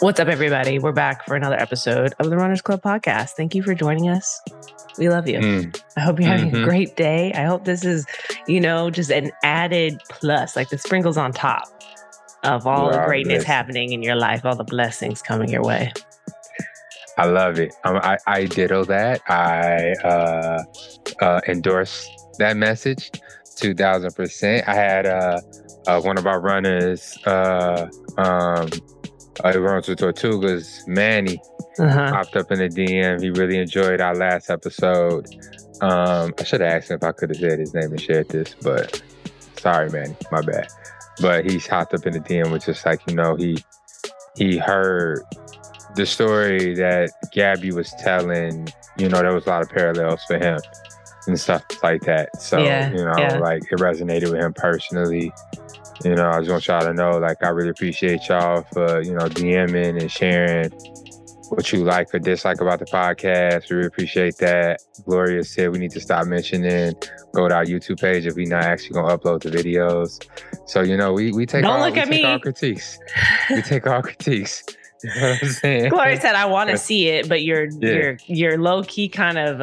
What's up, everybody? We're back for another episode of the Runners Club podcast. Thank you for joining us. We love you. I hope you're having a great day. I hope this is, you know, just an added plus, like the sprinkles on top of all the greatness happening in your life, all the blessings coming your way. I love it. I ditto that. I endorse that message 2,000%. I had one of our runners, he runs with Tortugas, Manny, popped up in the DM. He really enjoyed our last episode. I should have asked him if I could have said his name and shared this, but sorry, Manny, my bad. But he's hopped up in the DM with just like, you know, he heard the story that Gabby was telling. You know, there was a lot of parallels for him and stuff like that. So, like it resonated with him personally. You know, I just want y'all to know, like, I really appreciate y'all for, you know, DMing and sharing what you like or dislike about the podcast. We really appreciate that. Gloria said we need to stop mentioning, go to our YouTube page if we're not actually going to upload the videos. So, you know, we take all critiques. You know what I'm saying? Gloria said, I want to see it, but you're low key kind of,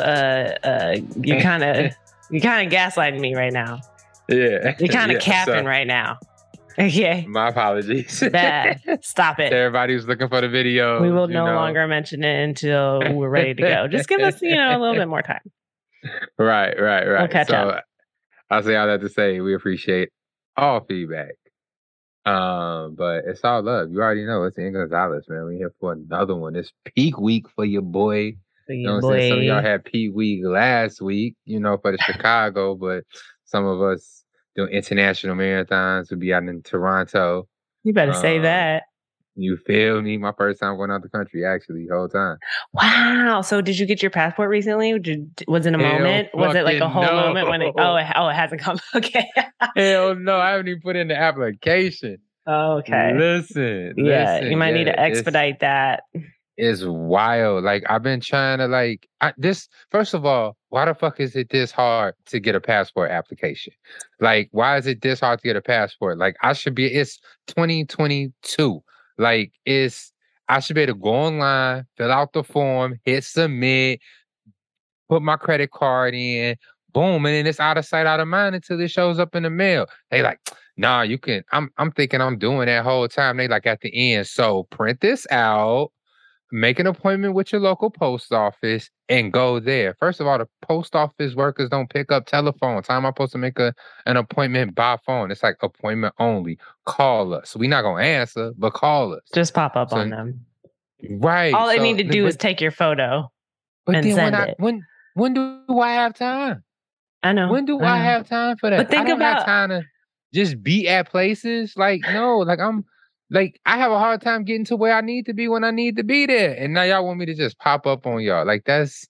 you're kind of gaslighting me right now. Yeah. You're kind of capping right now. Okay. My apologies. Bad. Stop it. Everybody who's looking for the video. We will no longer mention it until we're ready to go. Just give us, you know, a little bit more time. Right. We'll catch up. I'll say all that to say we appreciate all feedback. But it's all love. You already know it's Ian Gonzalez, man. We're here for another one. It's peak week for your boy. You know what I'm saying? Some of y'all had peak week last week, you know, for the Chicago, but some of us doing international marathons. We'll be out in Toronto. You better say that. You feel me? My first time going out the country, actually, the whole time. Wow. So did you get your passport recently? Was it a moment? Was it like a whole moment? When it? Oh, it hasn't come. Okay. Hell no. I haven't even put in the application. Okay. Listen. Yeah. You might need to expedite that. It's wild. Like, I've been trying to, like, first of all, why the fuck is it this hard to get a passport application? Like, why is it this hard to get a passport? Like, it's 2022. Like, I should be able to go online, fill out the form, hit submit, put my credit card in, boom, and then it's out of sight, out of mind until it shows up in the mail. They like, nah, you can, I'm thinking I'm doing that whole time. They like, at the end, so print this out. Make an appointment with your local post office and go there. First of all, the post office workers don't pick up telephones. How am I supposed to make an appointment by phone? It's like appointment only. Call us. We're not going to answer, but call us. Just pop up on them. Right. All I need to do is take your photo and send it. When do I have time? I know. When do I have time for that? But think about... I don't have time to just be at places. Like, no, like Like, I have a hard time getting to where I need to be when I need to be there. And now y'all want me to just pop up on y'all. Like, it's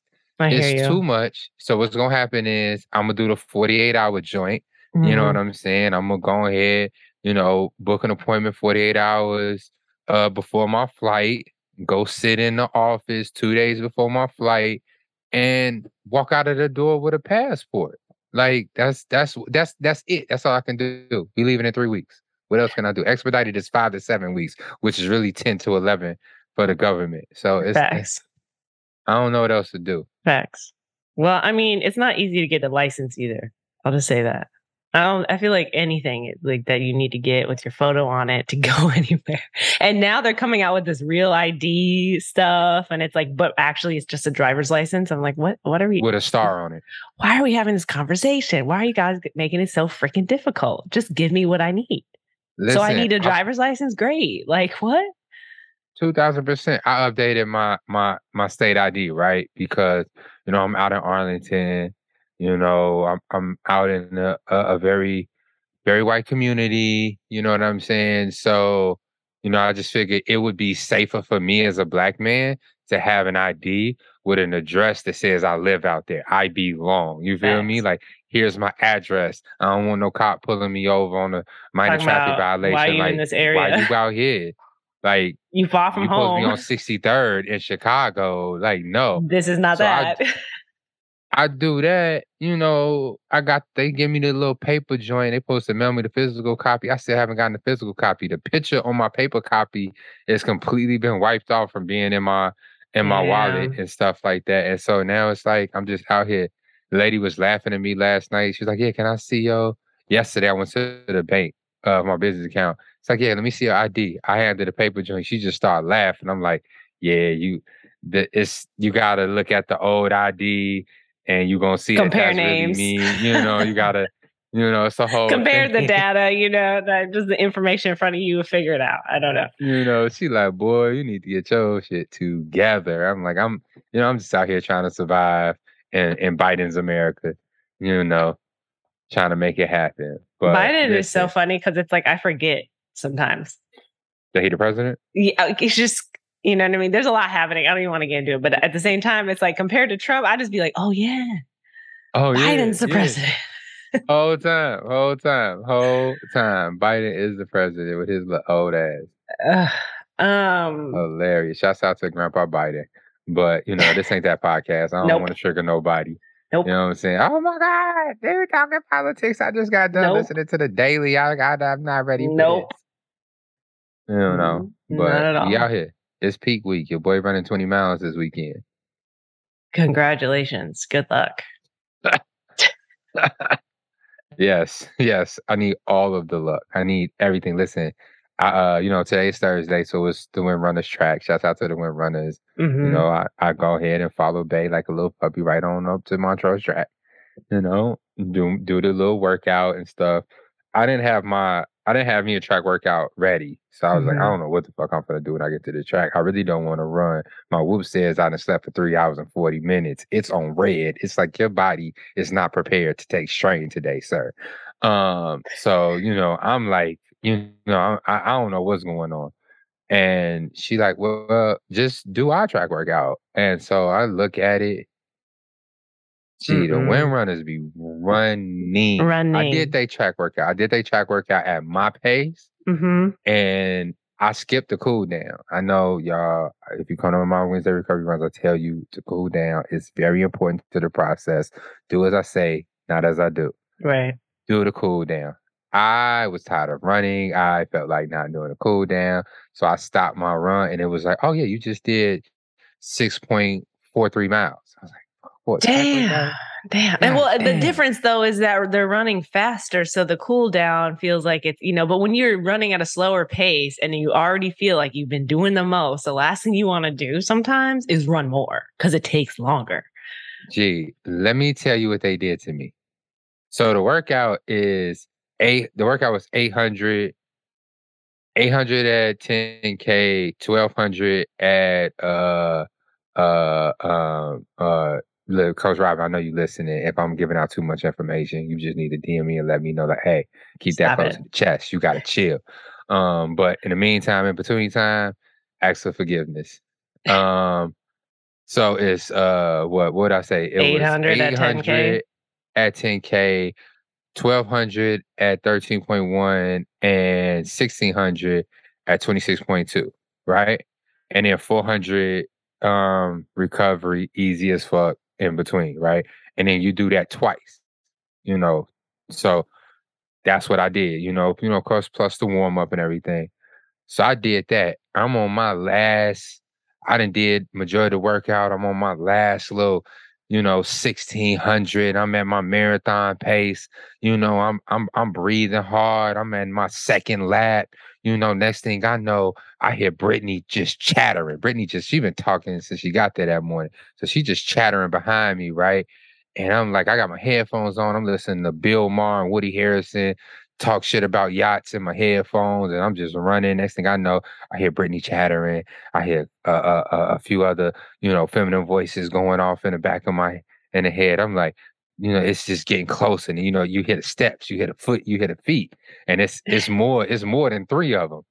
too much. So what's going to happen is I'm going to do the 48-hour joint. Mm-hmm. You know what I'm saying? I'm going to go ahead, you know, book an appointment 48 hours before my flight, go sit in the office 2 days before my flight, and walk out of the door with a passport. Like, that's it. That's all I can do. We leaving in 3 weeks. What else can I do? Expedited is 5 to 7 weeks, which is really 10 to 11 for the government. So it's I don't know what else to do. Facts. Well, I mean, it's not easy to get a license either. I'll just say that. I feel like anything like that you need to get with your photo on it to go anywhere. And now they're coming out with this real ID stuff. And it's like, but actually it's just a driver's license. I'm like, what are we? With a star on it. Why are we having this conversation? Why are you guys making it so freaking difficult? Just give me what I need. Listen, so I need a driver's license? Great. Like, what? 2,000%. I updated my state ID, right? Because, you know, I'm out in Arlington. You know, I'm out in a very, very white community. You know what I'm saying? So, you know, I just figured it would be safer for me as a black man to have an ID with an address that says I live out there. I belong. You feel me? Like, here's my address. I don't want no cop pulling me over on a minor traffic violation. Why are you in this area? Why are you out here? Like, you far from home. You supposed to be on 63rd in Chicago. Like, no. This is not that. I do that, you know, they give me the little paper joint. They supposed to mail me the physical copy. I still haven't gotten the physical copy. The picture on my paper copy has completely been wiped off from being in my wallet and stuff like that. And so now it's like, I'm just out here. The lady was laughing at me last night. She was like, yeah, can I see your... Yesterday, I went to the bank of my business account. It's like, yeah, let me see your ID. I handed the paper joint. She just started laughing. I'm like, yeah, you got to look at the old ID. And you're going to see compare names. Really mean. You know, you got to, you know, it's a whole compare thing. The data, you know, that just the information in front of you will figure it out. I don't know. You know, she like, boy, you need to get your shit together. I'm like, I'm just out here trying to survive in Biden's America, you know, trying to make it happen. But Biden is so funny because it's like, I forget sometimes. That he the president? Yeah, it's just... You know what I mean? There's a lot happening. I don't even want to get into it. But at the same time, it's like compared to Trump, I just be like, Biden's the president. Whole time. Biden is the president with his little old ass. Hilarious. Shouts out to Grandpa Biden. But, you know, this ain't that podcast. I don't want to trigger nobody. Nope. You know what I'm saying? Oh, my God. They were talking politics. I just got done listening to The Daily. I'm not ready for this. You know, but y'all here. It's peak week. Your boy running 20 miles this weekend. Congratulations. Good luck. Yes. I need all of the luck. I need everything. Listen, today's Thursday, so it's the Windrunners track. Shout out to the Windrunners. Mm-hmm. You know, I go ahead and follow Bay like a little puppy right on up to Montrose track. You know, do the little workout and stuff. I didn't have me a track workout ready. So I was like, I don't know what the fuck I'm going to do when I get to the track. I really don't want to run. My whoop says I done slept for 3 hours and 40 minutes. It's on red. It's like your body is not prepared to take strain today, sir. So, you know, I'm like, you know, I don't know what's going on. And she like, well, just do our track workout. And so I look at it. Gee, the Windrunners be running. I did they track workout at my pace. Mm-hmm. And I skipped the cool down. I know, y'all, if you come to my Wednesday recovery runs, I tell you to cool down. It's very important to the process. Do as I say, not as I do. Right. Do the cool down. I was tired of running. I felt like not doing a cool down. So I stopped my run and it was like, oh, yeah, you just did 6.43 miles. I was like, Damn. And well, the difference though is that they're running faster, so the cool down feels like it's, you know, but when you're running at a slower pace and you already feel like you've been doing the most, the last thing you want to do sometimes is run more because it takes longer. Gee, let me tell you what they did to me. So the workout was 800 at 10K, 1200 at Look, Coach Robin, I know you listening. If I'm giving out too much information, you just need to DM me and let me know that, hey, keep that close to the chest. You got to chill. But in the meantime, in between time, ask for forgiveness. So it's, what did I say? It 800 was 800 at 10K, 1200 at 13.1, and 1600 at 26.2, right? And then 400 recovery, easy as fuck, in between, right? And then you do that twice, you know. So that's what I did, you know, of course, plus the warm up and everything. So I did that. I'm on my last, I done did majority of the workout. I'm on my last little, you know, 1600. I'm at my marathon pace. You know, I'm breathing hard. I'm at my second lap. You know, next thing I know, I hear Brittany just chattering. She been talking since she got there that morning. So she just chattering behind me, right? And I'm like, I got my headphones on. I'm listening to Bill Maher and Woody Harrelson talk shit about yachts in my headphones. And I'm just running. Next thing I know, I hear Brittany chattering. I hear a few other, you know, feminine voices going off in the back of my in the head. I'm like, you know, it's just getting closer. And, you know, you hear the steps, you hear the foot, you hear the feet. And it's more than three of them.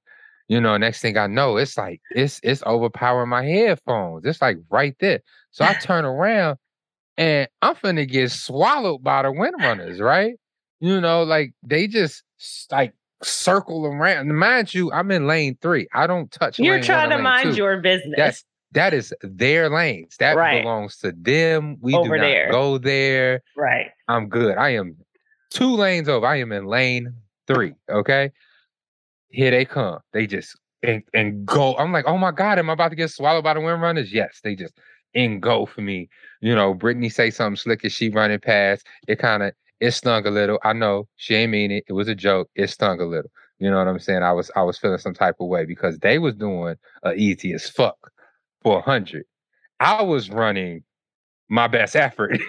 You know, next thing I know, it's like, it's overpowering my headphones. It's like right there. So I turn around and I'm finna get swallowed by the Windrunners, right? You know, like they just like circle around. Mind you, I'm in lane 3. I don't touch lane 1 or lane 2. You're trying to mind your business. That's, that is their lanes. That belongs to them. We over do not there. Go there. Right. I'm good. I am 2 lanes over. I am in lane 3. Okay. Here they come. They just engulf. I'm like, oh my God, am I about to get swallowed by the Windrunners? Yes. They just engulf me. You know, Brittany say something slick as she running past. It stung a little. I know she ain't mean it. It was a joke. It stung a little. You know what I'm saying? I was feeling some type of way because they was doing a easy as fuck for 100. I was running my best effort.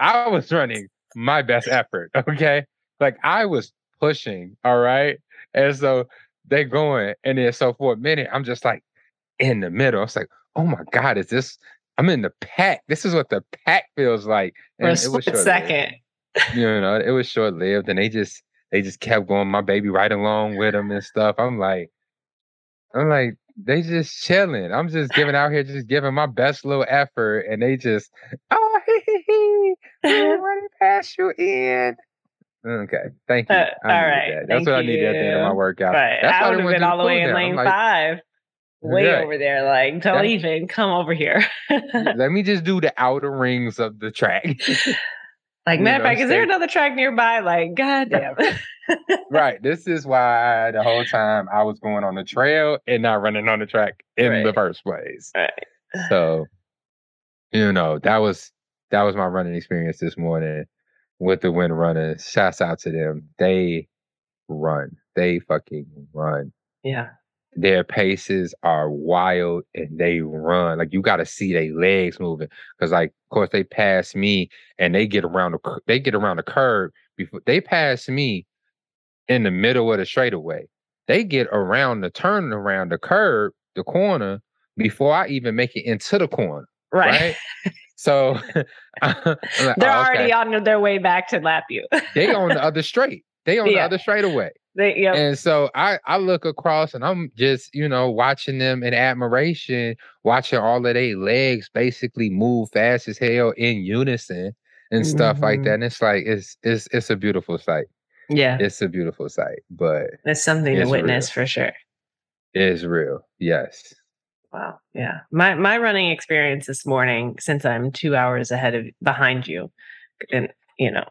I was running my best effort. Okay. Like I was pushing. All right. And so they going. And then so for a minute, I'm just like in the middle. I was like, oh my God, I'm in the pack. This is what the pack feels like. And for a second. You know, it was short lived. And they just kept going, my baby right along with them and stuff. I'm like, they just chilling. I'm just giving out here, just giving my best little effort. And they just, oh, I'm running past you, Ian. Okay, thank you. All right. That's what I needed at the end of my workout. Right. I would have been all the way in lane 5. Way over there, like, don't even come over here. Let me just do the outer rings of the track. Like, matter of fact, is there another track nearby? Like, goddamn. Right. This is why the whole time I was going on the trail and not running on the track in the first place. Right. So, you know, that was my running experience this morning with the Windrunners. Shouts out to them. They run. They fucking run. Yeah. Their paces are wild and they run. Like, you got to see their legs moving. Because, like, of course, they pass me and they get around the curb before they pass me in the middle of the straightaway. They get around the turn around the curb, the corner, before I even make it into the corner. Right? So they're already on their way back to lap you. They on the other straight. They on the other straightaway. And so I look across and I'm just, you know, watching them in admiration, watching all of their legs basically move fast as hell in unison and stuff like that. And it's like, it's a beautiful sight. Yeah. It's a beautiful sight, but that's something to witness for sure. It's real. Yes. Wow. Yeah. My running experience this morning, since I'm 2 hours behind you, and you know,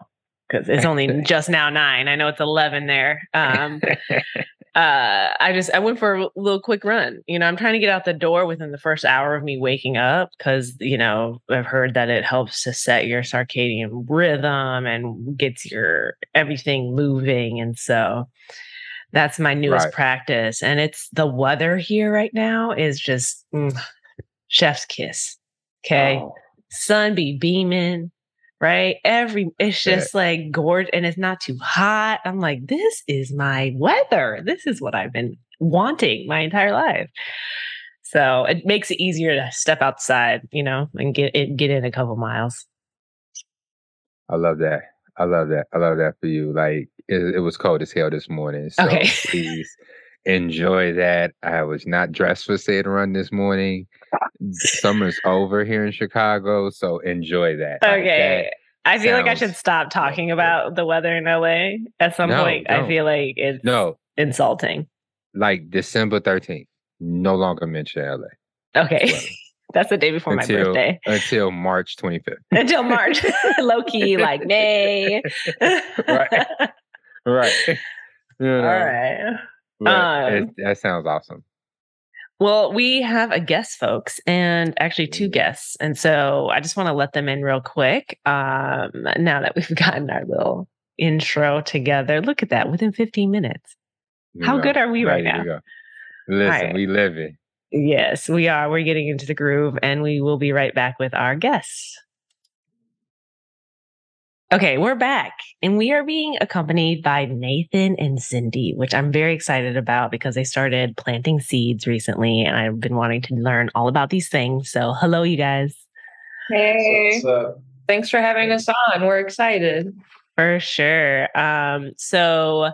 because it's only just now 9. I know it's 11 there. I went for a little quick run. You know, I'm trying to get out the door within the first hour of me waking up because, you know, I've heard that it helps to set your circadian rhythm and gets your everything moving. And so that's my newest practice. And it's the weather here right now is just chef's kiss. Okay. Oh. Sun be beaming. Right. It's just like gorgeous and it's not too hot. I'm like, this is my weather. This is what I've been wanting my entire life. So it makes it easier to step outside, you know, and get in a couple miles. I love that. I love that. I love that for you. Like it was cold as hell this morning. So please enjoy that. I was not dressed for Say It Run this morning. Summer's over here in Chicago, so enjoy that. Okay. Like, that I feel like I should stop talking about the weather in LA at some point. Don't. I feel like it's insulting. Like December 13th, no longer mention LA. Okay. Well, that's the day before my birthday. Until March 25th. Until March. Low key, like May. Right. You know, all right. That sounds awesome. Well, we have a guest, folks, and actually 2 guests. And so I just want to let them in real quick. Now that we've gotten our little intro together, look at that within 15 minutes. How good are we right now? Listen, we live it. Yes, we are. We're getting into the groove and we will be right back with our guests. Okay, we're back and we are being accompanied by Nathan and Zindy, which I'm very excited about because they started planting seeds recently and I've been wanting to learn all about these things. So hello, you guys. Hey, thanks for having us on. We're excited. For sure. So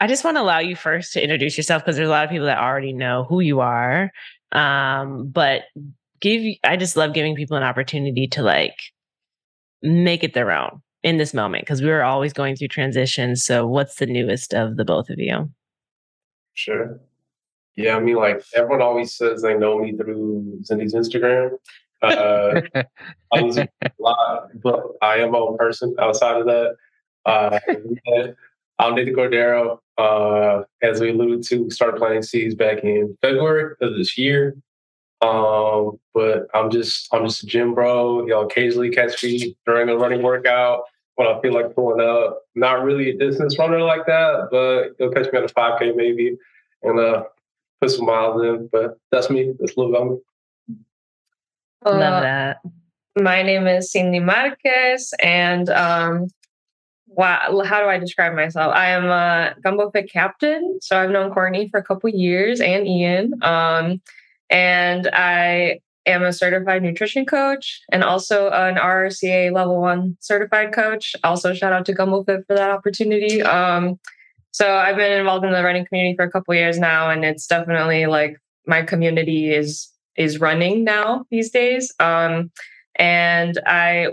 I just want to allow you first to introduce yourself because there's a lot of people that already know who you are. But I just love giving people an opportunity to like make it their own in this moment because we were always going through transitions. So what's the newest of the both of you? Sure. Yeah, I mean, like, everyone always says they know me through Zindy's Instagram. I was a lot, but I am my own person outside of that. I'm Nathan Cordero. As we alluded to, started planting seeds back in February of this year. But I'm just a gym bro. You'll occasionally catch me during a running workout when I feel like pulling up. Not really a distance runner like that, but you'll catch me at a 5K maybe and put some miles in. But that's me. That's a little bit of me. Love that. My name is Zindy Marquez, and wow, how do I describe myself? I am a Gumbo Fit captain, so I've known Courtney for a couple years and Ian. And I am a certified nutrition coach and also an RRCA level 1 certified coach. Also, shout out to Gumbo Fit for that opportunity. So I've been involved in the running community for a couple years now, and it's definitely like my community is running now these days. And I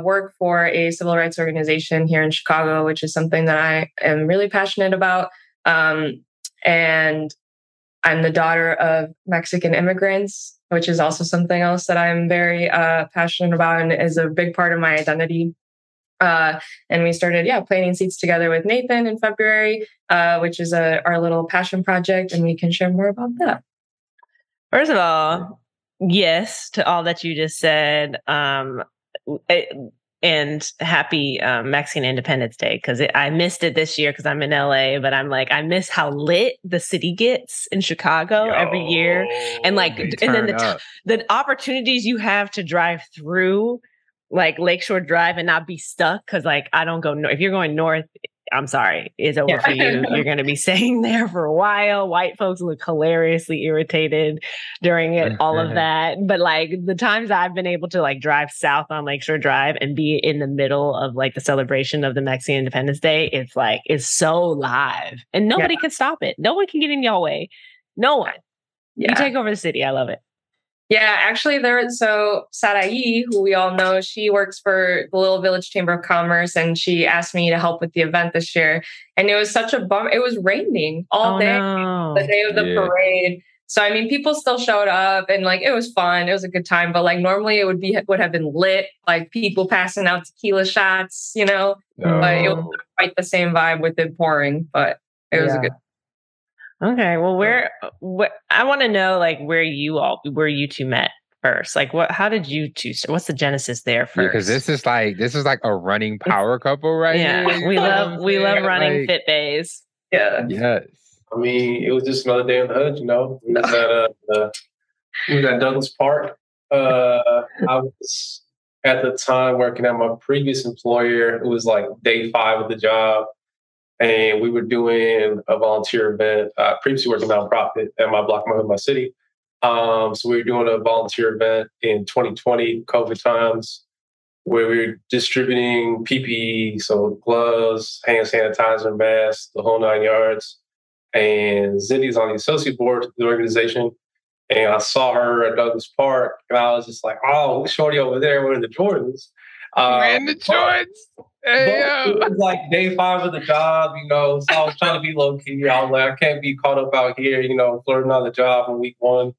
work for a civil rights organization here in Chicago, which is something that I am really passionate about. And I'm the daughter of Mexican immigrants, which is also something else that I'm very passionate about and is a big part of my identity. And we started, planting seeds together with Nathan in February, which is our little passion project, and we can share more about that. First of all, yes to all that you just said, and happy Mexican Independence Day, because I missed it this year because I'm in LA, but I'm like, I miss how lit the city gets in Chicago every year. And like, and then the opportunities you have to drive through like Lakeshore Drive and not be stuck, because like, I don't go north. If you're going north, I'm sorry, it's over for you. You're going to be staying there for a while. White folks look hilariously irritated during it, all of that. But like the times I've been able to like drive south on Lakeshore Drive and be in the middle of like the celebration of the Mexican Independence Day, it's like, it's so live and nobody can stop it. No one can get in your way. No one. Yeah. You take over the city. I love it. Yeah, actually, so Sarai, who we all know, she works for the Little Village Chamber of Commerce, and she asked me to help with the event this year. And it was such a bummer. It was raining all day, the day of the parade. So, I mean, people still showed up, and like, it was fun. It was a good time. But like, normally it would have been lit, like people passing out tequila shots, you know, but it was not quite the same vibe with it pouring, but it was a good. Okay, well, I want to know, like, where you two met first. Like, how did you two? What's the genesis there first? Because this is like a running power couple, right? Yeah, here. we love running fit bays. Yeah, yes. I mean, it was just another day in the hood, you know. We was at Douglas Park. I was at the time working at my previous employer. It was like day 5 of the job. And we were doing a volunteer event. I previously worked at a nonprofit at my block, my city. So we were doing a volunteer event in 2020, COVID times, where we were distributing PPE, so gloves, hand sanitizer, masks, the whole 9 yards. And Zindy's on the associate board of the organization. And I saw her at Douglas Park, and I was just like, oh, shorty over there wearing the Jordans. Wearing the Jordans. It was like day 5 of the job, you know, so I was trying to be low key. I was like, I can't be caught up out here, you know, flirting on the job in week 1.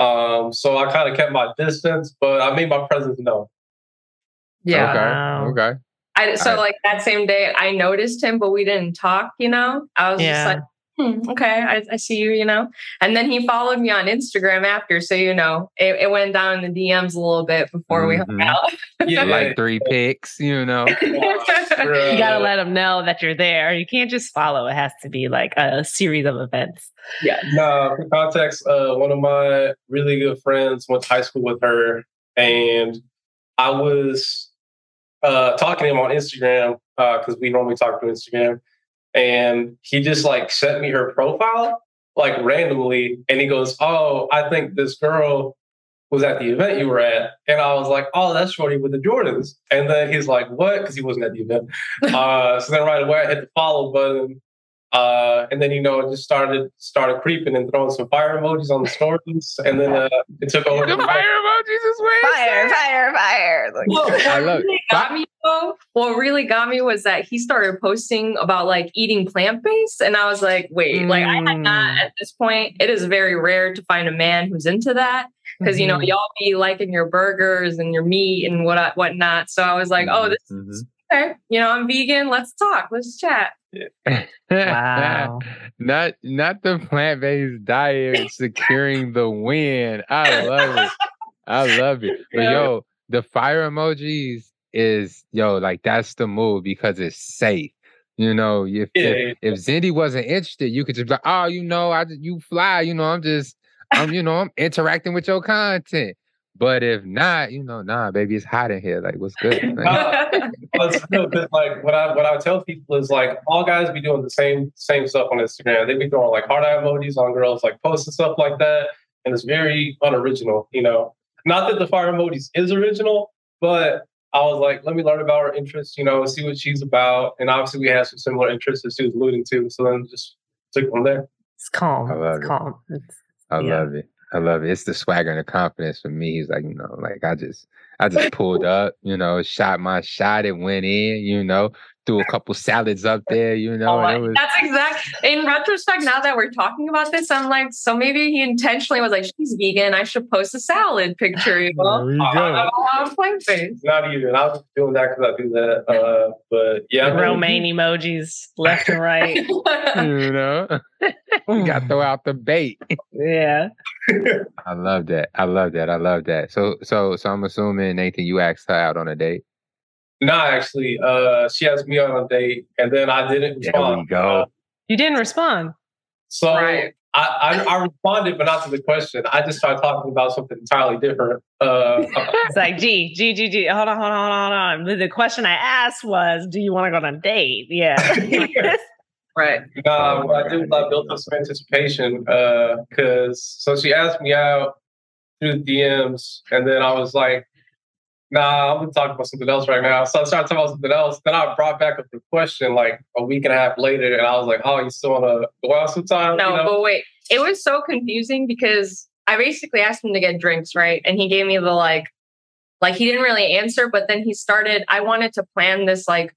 So I kind of kept my distance, but I made my presence known. Yeah. Okay. Like that same day, I noticed him, but we didn't talk, you know. I was just like, okay, I see you, you know. And then he followed me on Instagram after, so you know, it went down in the DMs a little bit before we hung out. Yeah, like 3 pics, you know. You gotta let them know that you're there. You can't just follow. It has to be like a series of events. Yeah. No, for context, one of my really good friends went to high school with her, and I was talking to him on Instagram because we normally talk through Instagram, and he just like sent me her profile like randomly, and he goes, "Oh, I think this girl was at the event you were at." And I was like, oh, that's shorty with the Jordans. And then he's like, what? Because he wasn't at the event. So then right away I hit the follow button. And then, you know, it just started creeping and throwing some fire emojis on the stories. And then it took over. The fire emojis is weird. Fire. Like, what really got me was that he started posting about like eating plant-based. And I was like, wait, like I had not at this point. It is very rare to find a man who's into that. Because, you know, y'all be liking your burgers and your meat and whatnot. So I was like, oh, this is okay. You know, I'm vegan. Let's talk. Let's chat. Wow. Not the plant-based diet securing the win. I love it. But yo, the fire emojis is, yo, like that's the move because it's safe. You know, if Zindy wasn't interested, you could just be like, oh, you know, you fly, you know, I'm interacting with your content. But if not, you know, nah, baby, it's hot in here. Like, what's good? Like what I tell people is like all guys be doing the same stuff on Instagram. They be throwing like hard eye emojis on girls, like posting stuff like that, and it's very unoriginal. You know, not that the fire emojis is original, but I was like, let me learn about her interests. You know, see what she's about, and obviously we have some similar interests as she was alluding to. So then just took one there. It's calm. I love it. I love it. It's the swagger and the confidence for me. He's like, you know, like I just pulled up, you know, shot my shot. It went in, you know, threw a couple salads up there, you know. That's exact. In retrospect, now that we're talking about this, I'm like, so maybe he intentionally was like, she's vegan. I should post a salad picture. You know? There you go. I'm plant-based. Not even. I was doing that because I do that. But yeah. Romaine emojis left and right. You know. You got to throw out the bait. Yeah. I love that. So I'm assuming, Nathan, you asked her out on a date? No, actually. She asked me on a date, and then I didn't respond. There we go. You didn't respond? So right. I responded, but not to the question. I just started talking about something entirely different. It's like, G. Hold on. The question I asked was, do you want to go on a date? Yeah. Right. What I did was I built up some anticipation because so she asked me out through the DMs, and then I was like, "Nah, I'm gonna talk about something else right now." So I started talking about something else. Then I brought back up the question like a week and a half later, and I was like, "Oh, you still wanna go out sometime?" No, you know? But wait, it was so confusing because I basically asked him to get drinks, right? And he gave me the like he didn't really answer, but then he started. I wanted to plan this like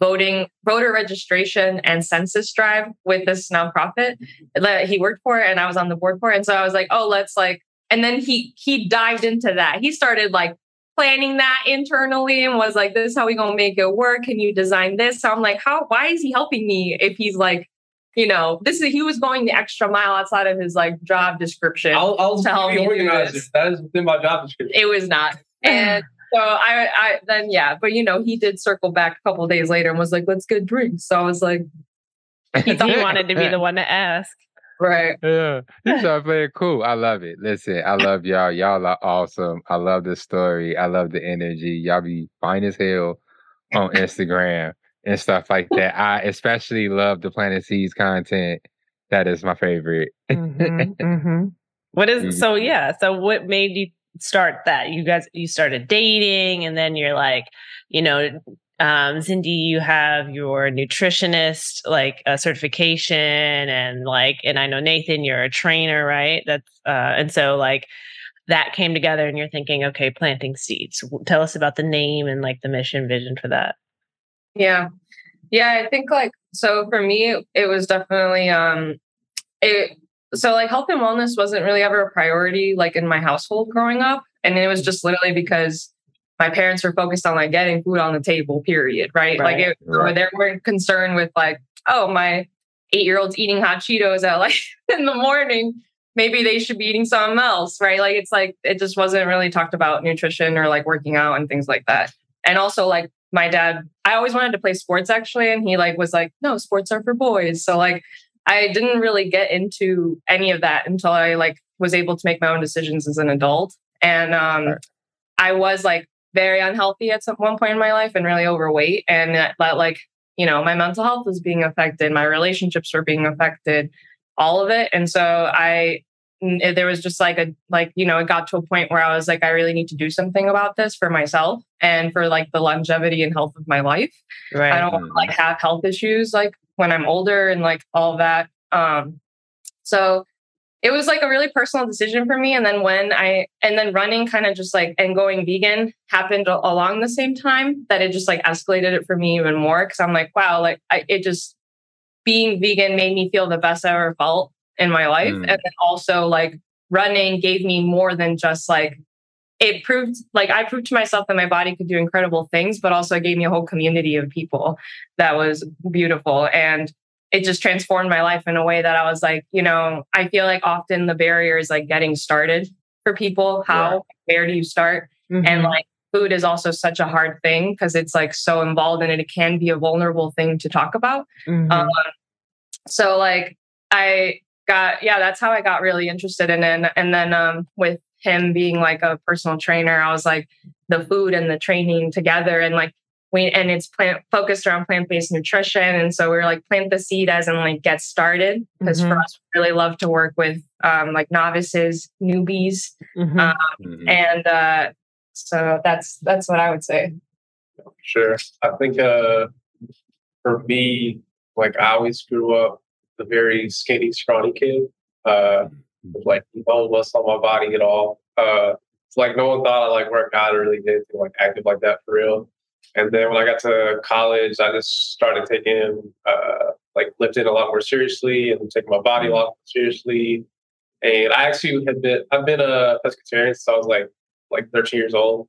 voter registration and census drive with this nonprofit that he worked for and I was on the board for. And so I was like, oh, let's like, and then he dived into that. He started like planning that internally and was like, this is how we going to make it work. Can you design this? So I'm like, why is he helping me if he's like, you know, he was going the extra mile outside of his like job description. I'll tell you organized. That is within my job description. It was not. And so but you know, he did circle back a couple of days later and was like, let's get drinks. So I was like, he wanted to be the one to ask. Right. Yeah. You started playing cool. I love it. Listen, I love y'all. Y'all are awesome. I love the story. I love the energy. Y'all be fine as hell on Instagram and stuff like that. I especially love the Planting Seeds content. That is my favorite. What is, so yeah. So what made you start that? You started dating and then you're like, you know, Zindy, you have your nutritionist like a certification and like, and I know Nathan, you're a trainer, right? That's and so like that came together and you're thinking, okay, Planting Seeds. Tell us about the name and like the mission vision for that. Yeah, I think like, so for me, it was definitely so like health and wellness wasn't really ever a priority like in my household growing up. And it was just literally because my parents were focused on like getting food on the table, period. Right. Like they weren't concerned with like, oh, my 8-year-old's eating hot Cheetos at like in the morning. Maybe they should be eating something else. Right. Like it's like, it just wasn't really talked about nutrition or like working out and things like that. And also like my dad, I always wanted to play sports actually. And he like was like, no, sports are for boys. So like, I didn't really get into any of that until I like was able to make my own decisions as an adult. And I was like very unhealthy at one point in my life and really overweight. And that like, you know, my mental health was being affected. My relationships were being affected, all of it. And so there was just like you know, it got to a point where I was like, I really need to do something about this for myself and for like the longevity and health of my life. Right. I don't want to like have health issues like when I'm older and like all that. So it was like a really personal decision for me. And then when running kind of just like, and going vegan happened along the same time, that it just like escalated it for me even more. Cause I'm like, wow, like being vegan made me feel the best I ever felt in my life. And then also like running gave me more than just like, it proved like I proved to myself that my body could do incredible things, but also it gave me a whole community of people that was beautiful. And it just transformed my life in a way that I was like, you know, I feel like often the barrier is like getting started for people. Where do you start? Mm-hmm. And like food is also such a hard thing because it's like so involved and it can be a vulnerable thing to talk about. Mm-hmm. So like I got, that's how I got really interested in it. And then with him being like a personal trainer, I was like the food and the training together and like, and it's focused around plant-based nutrition. And so we were like, plant the seed as in like get started. Because for us, we really love to work with like novices, newbies. So that's what I would say. Sure. I think for me, like I always grew up a very skinny, scrawny kid. With like no muscle on my body at all. It's like no one thought I like worked out or really did anything like active like that for real. And then when I got to college, I just started taking like lifting a lot more seriously and taking my body a lot more seriously. And I actually I've been a pescatarian since I was like 13 years old.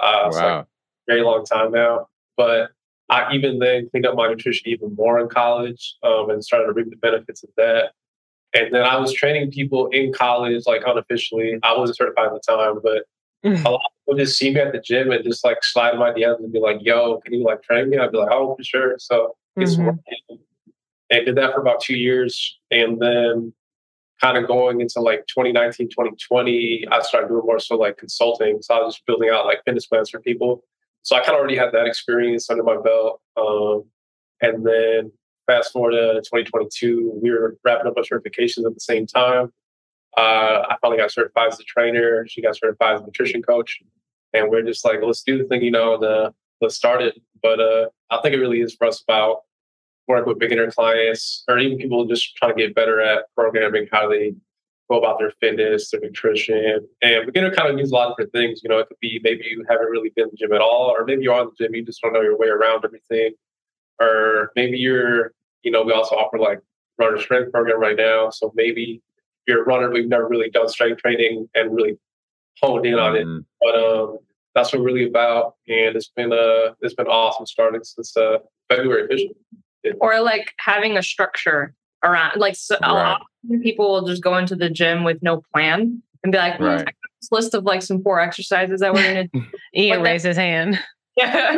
So like a very long time now. But I even then cleaned up my nutrition even more in college and started to reap the benefits of that. And then I was training people in college, like unofficially. I wasn't certified at the time, but a lot of people just see me at the gym and just like slide in my DMs and be like, yo, can you like train me? I'd be like, oh, for sure. So it's working. And did that for about 2 years. And then kind of going into like 2019, 2020, I started doing more so like consulting. So I was just building out like fitness plans for people. So I kind of already had that experience under my belt. And then fast forward to 2022, we were wrapping up our certifications at the same time. I finally got certified as a trainer. She got certified as a nutrition coach. And we're just like, let's do the thing, you know, and let's start it. But I think it really is for us about working with beginner clients or even people just trying to get better at programming, how they go about their fitness, their nutrition. And beginner kind of means a lot of different things. You know, it could be maybe you haven't really been in the gym at all, or maybe you are in the gym, you just don't know your way around everything. Or maybe you're, you know, we also offer like runner strength program right now. So maybe you're a runner, we've never really done strength training and really honed in on it. But that's what we're really about. And it's been awesome starting since February officially. Or like having a structure around, like so a lot of people will just go into the gym with no plan and be like, I got this list of like some 4 exercises that we're going to do. Ian raised his hand. Yeah.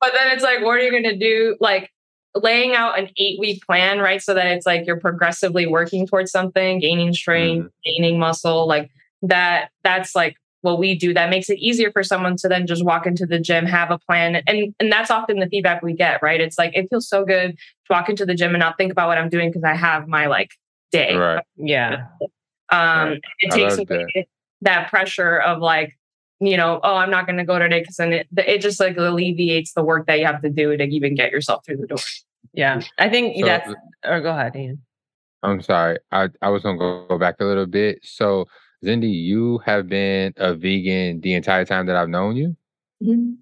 But then it's like, what are you going to do? Like laying out an 8-week plan, right? So that it's like you're progressively working towards something, gaining strength, gaining muscle, like that. That's like what we do. That makes it easier for someone to then just walk into the gym, have a plan. And that's often the feedback we get, right? It's like, it feels so good to walk into the gym and not think about what I'm doing because I have my like day. Right. Yeah. It takes away that pressure of like, you know, oh, I'm not going to go today because then it just like alleviates the work that you have to do to even get yourself through the door. Yeah, I think so, that's. Or go ahead, Ian. I'm sorry, I was going to go back a little bit. So, Zindy, you have been a vegan the entire time that I've known you. Mm-hmm.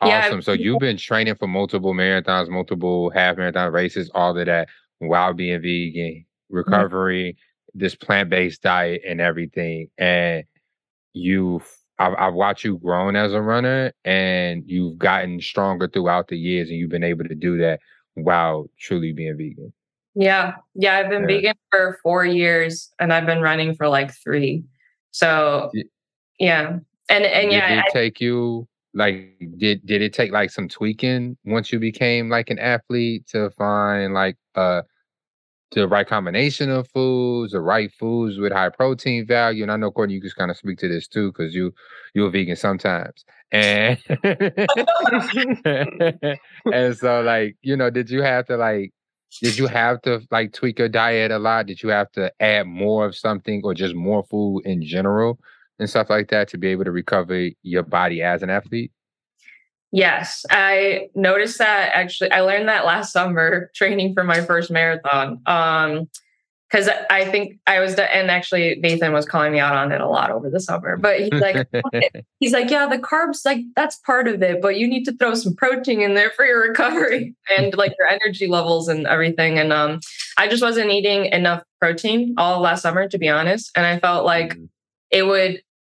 Awesome. Yeah, so you've been training for multiple marathons, multiple half marathon races, all of that while being vegan, recovery, this plant-based diet, and everything, and I've watched you grown as a runner and you've gotten stronger throughout the years and you've been able to do that while truly being vegan. Yeah. Yeah. I've been vegan for 4 years and I've been running for like 3. So yeah. And yeah. Did it take like some tweaking once you became like an athlete to find like the right combination of foods, the right foods with high protein value? And I know, Courtney, you just kind of speak to this too, because you're vegan sometimes. And and so like, you know, did you have to tweak your diet a lot? Did you have to add more of something or just more food in general and stuff like that to be able to recover your body as an athlete? Yes, I noticed that actually. I learned that last summer training for my first marathon. Because I think I was, and actually Nathan was calling me out on it a lot over the summer, but he's like, he's like, yeah, the carbs, like that's part of it, but you need to throw some protein in there for your recovery and like your energy levels and everything. And I just wasn't eating enough protein all last summer, to be honest. And I felt like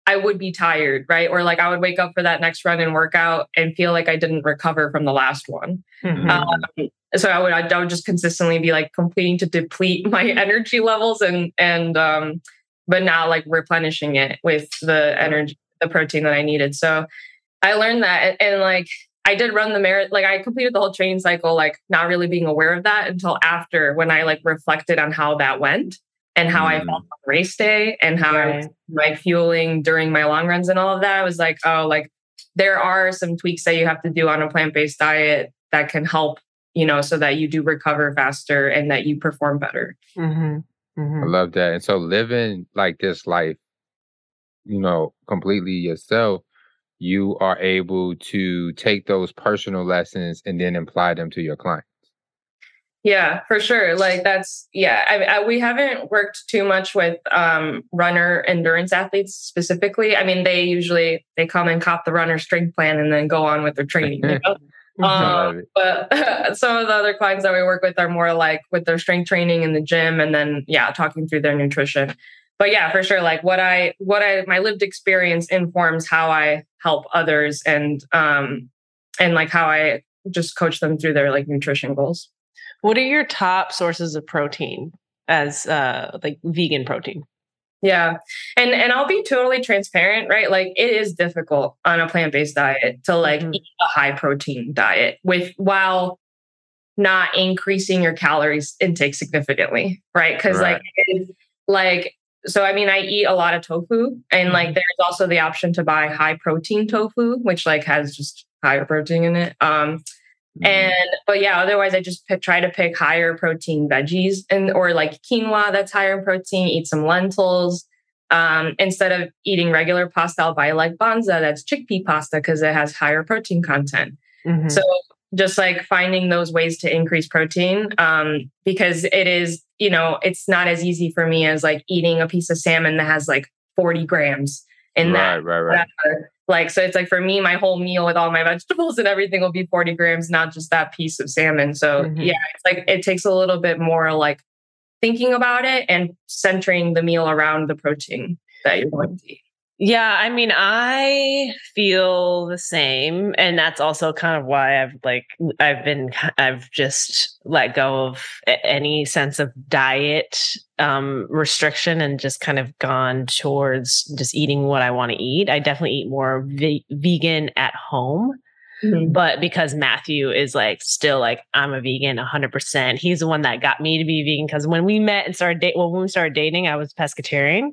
I would be tired, right? Or like I would wake up for that next run and work out and feel like I didn't recover from the last one. Mm-hmm. So I would just consistently be like completing to deplete my energy levels and but not like replenishing it with the energy, the protein that I needed. So I learned that. And like, I did run the marathon, like I completed the whole training cycle, like not really being aware of that until after, when I like reflected on how that went and how I felt on race day and how I was like fueling during my long runs and all of that. I was like, oh, like there are some tweaks that you have to do on a plant-based diet that can help, you know, so that you do recover faster and that you perform better. Mm-hmm. Mm-hmm. I love that. And so living like this life, you know, completely yourself, you are able to take those personal lessons and then apply them to your clients. Yeah, for sure. Like that's, yeah, we haven't worked too much with runner endurance athletes specifically. I mean, they come and cop the runner strength plan and then go on with their training, you know? But some of the other clients that we work with are more like with their strength training in the gym and then, yeah, talking through their nutrition. But yeah, for sure. Like my lived experience informs how I help others and like how I just coach them through their like nutrition goals. What are your top sources of protein as like vegan protein? Yeah. And I'll be totally transparent, right? Like it is difficult on a plant-based diet to like eat a high protein diet while not increasing your calories intake significantly, right? Because so I mean, I eat a lot of tofu and like there's also the option to buy high protein tofu, which like has just higher protein in it. But yeah, otherwise I just try to pick higher protein veggies or like quinoa that's higher in protein, eat some lentils, instead of eating regular pasta, I'll buy like banza, that's chickpea pasta, cause it has higher protein content. Mm-hmm. So just like finding those ways to increase protein, because it is, you know, it's not as easy for me as like eating a piece of salmon that has like 40 grams in that. Right. Whatever. Like, so it's like for me, my whole meal with all my vegetables and everything will be 40 grams, not just that piece of salmon. So yeah, it's like, it takes a little bit more like thinking about it and centering the meal around the protein that you're going to eat. Yeah. I mean, I feel the same. And that's also kind of why I've just let go of any sense of diet restriction and just kind of gone towards just eating what I want to eat. I definitely eat more vegan at home. Mm-hmm. But because Matthew is like still like, I'm a vegan 100%. He's the one that got me to be vegan. Because when we met and when we started dating, I was pescatarian.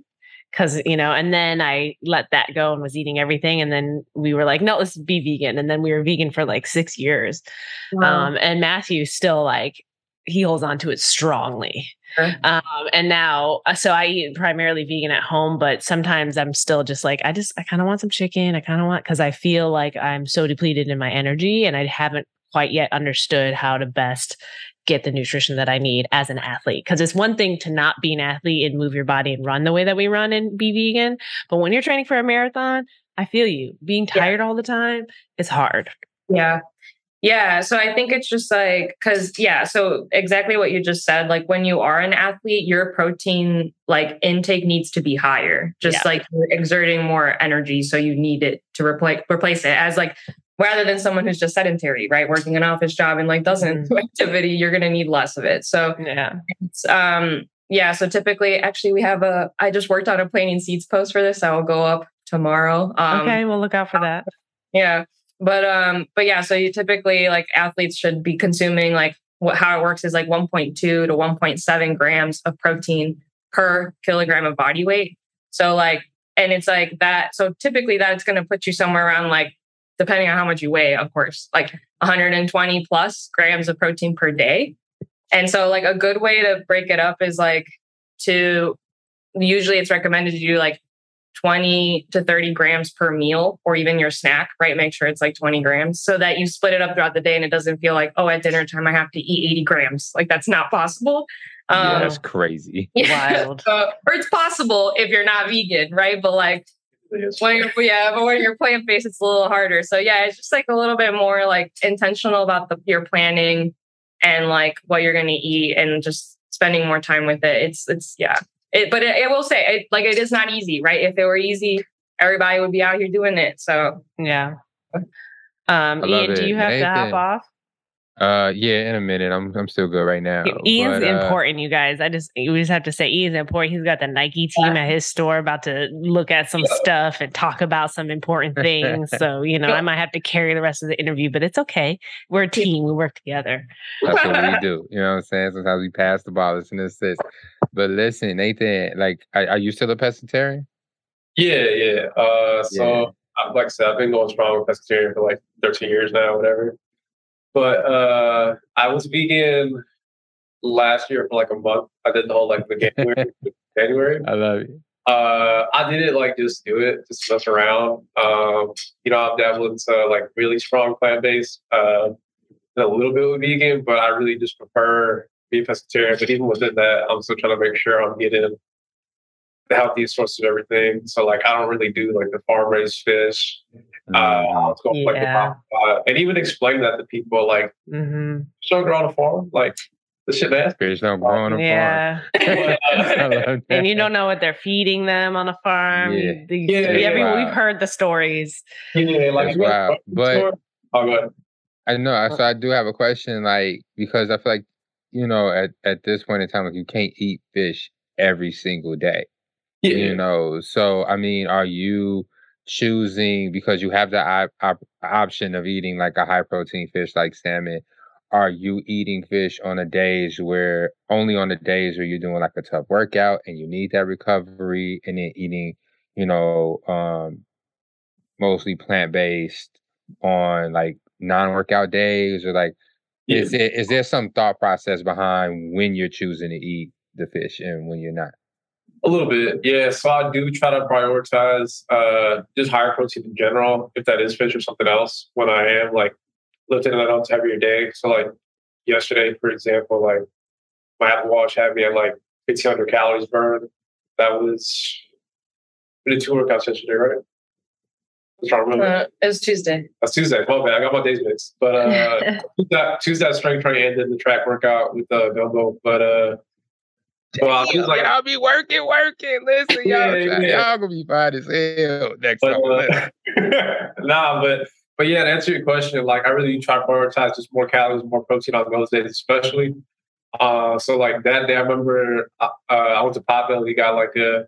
Cause you know, and then I let that go and was eating everything. And then we were like, no, let's be vegan. And then we were vegan for like 6 years. Wow. And Matthew still like, he holds on to it strongly. Sure. And now, so I eat primarily vegan at home, but sometimes I'm still just like, I kind of want some chicken. Cause I feel like I'm so depleted in my energy and I haven't quite yet understood how to best get the nutrition that I need as an athlete. Cause it's one thing to not be an athlete and move your body and run the way that we run and be vegan. But when you're training for a marathon, I feel you being tired all the time. It's hard. Yeah. Yeah. So I think it's just like, so exactly what you just said, like when you are an athlete, your protein like intake needs to be higher, just like you're exerting more energy. So you need it to replace it as like, rather than someone who's just sedentary, right? Working an office job and like doesn't do activity, you're going to need less of it. So so typically actually I just worked on a Planting Seeds post for this. I will go up tomorrow. Okay. We'll look out for that. Yeah. But yeah, so you typically like athletes should be consuming like how it works is like 1.2 to 1.7 grams of protein per kilogram of body weight. So like, and it's like that. So typically that's going to put you somewhere around like, depending on how much you weigh, of course, like 120 plus grams of protein per day. And so like a good way to break it up is like usually it's recommended to do like 20 to 30 grams per meal, or even your snack, right? Make sure it's like 20 grams so that you split it up throughout the day and it doesn't feel like, oh, at dinner time, I have to eat 80 grams. Like that's not possible. Yeah, that's crazy. Yeah. Wild. Or it's possible if you're not vegan, right? But like, when you're plant-based, it's a little harder. So yeah, it's just like a little bit more like intentional about your planning and like what you're going to eat and just spending more time with it. But I will say, it is not easy, right? If it were easy, everybody would be out here doing it. So yeah. Ian, do you have to hop off? Yeah, in a minute. I'm still good right now. Ian's important, you guys. We just have to say Ian's important. He's got the Nike team at his store about to look at some stuff and talk about some important things. So, I might have to carry the rest of the interview, but it's okay. We're a team. We work together. That's what we do. You know what I'm saying? Sometimes we pass the ball. It's an assist. But listen, Nathan, like, are you still a pescatarian? Yeah. Like I said, I've been going strong with pescatarian for like 13 years now, whatever. But I was vegan last year for like a month. I did the whole like January. I love you. I did it like just do it, just mess around. I'm dabbling to like really strong plant-based and a little bit with vegan, but I really just prefer being pescatarian. But even within that, I'm still trying to make sure I'm getting the healthiest sources of everything. So like I don't really do like the farm-raised fish. And even explain that to people, like, don't grow on a farm, like this shit that's bitch don't grow on a farm. And you don't know what they're feeding them on a farm. Yeah. We've heard the stories. Yeah, like wow. But go ahead. I know. So I do have a question, like because I feel like at this point in time, like you can't eat fish every single day. Yeah. So I mean, are you choosing because you have the option of eating like a high protein fish like salmon? Are you eating fish on the days where you're doing like a tough workout and you need that recovery, and then eating mostly plant-based on like non-workout days, or like is there some thought process behind when you're choosing to eat the fish and when you're not? A little bit, yeah. So I do try to prioritize just higher protein in general, if that is fish or something else, when I am like lifting that up to heavier day. So like yesterday, for example, like my Apple Watch had me at like 1,500 calories burned. That was, we did 2 workouts yesterday, right? It was Tuesday. That's Tuesday. Well, man, I got my days mixed. But Tuesday I strength training and then the track workout with Gumbo. But I'll be working. Listen, y'all gonna be fine as hell next time. But yeah, to answer your question, like I really try to prioritize just more calories, more protein on those days, especially. So like that day, I remember I went to Potbelly. We got like a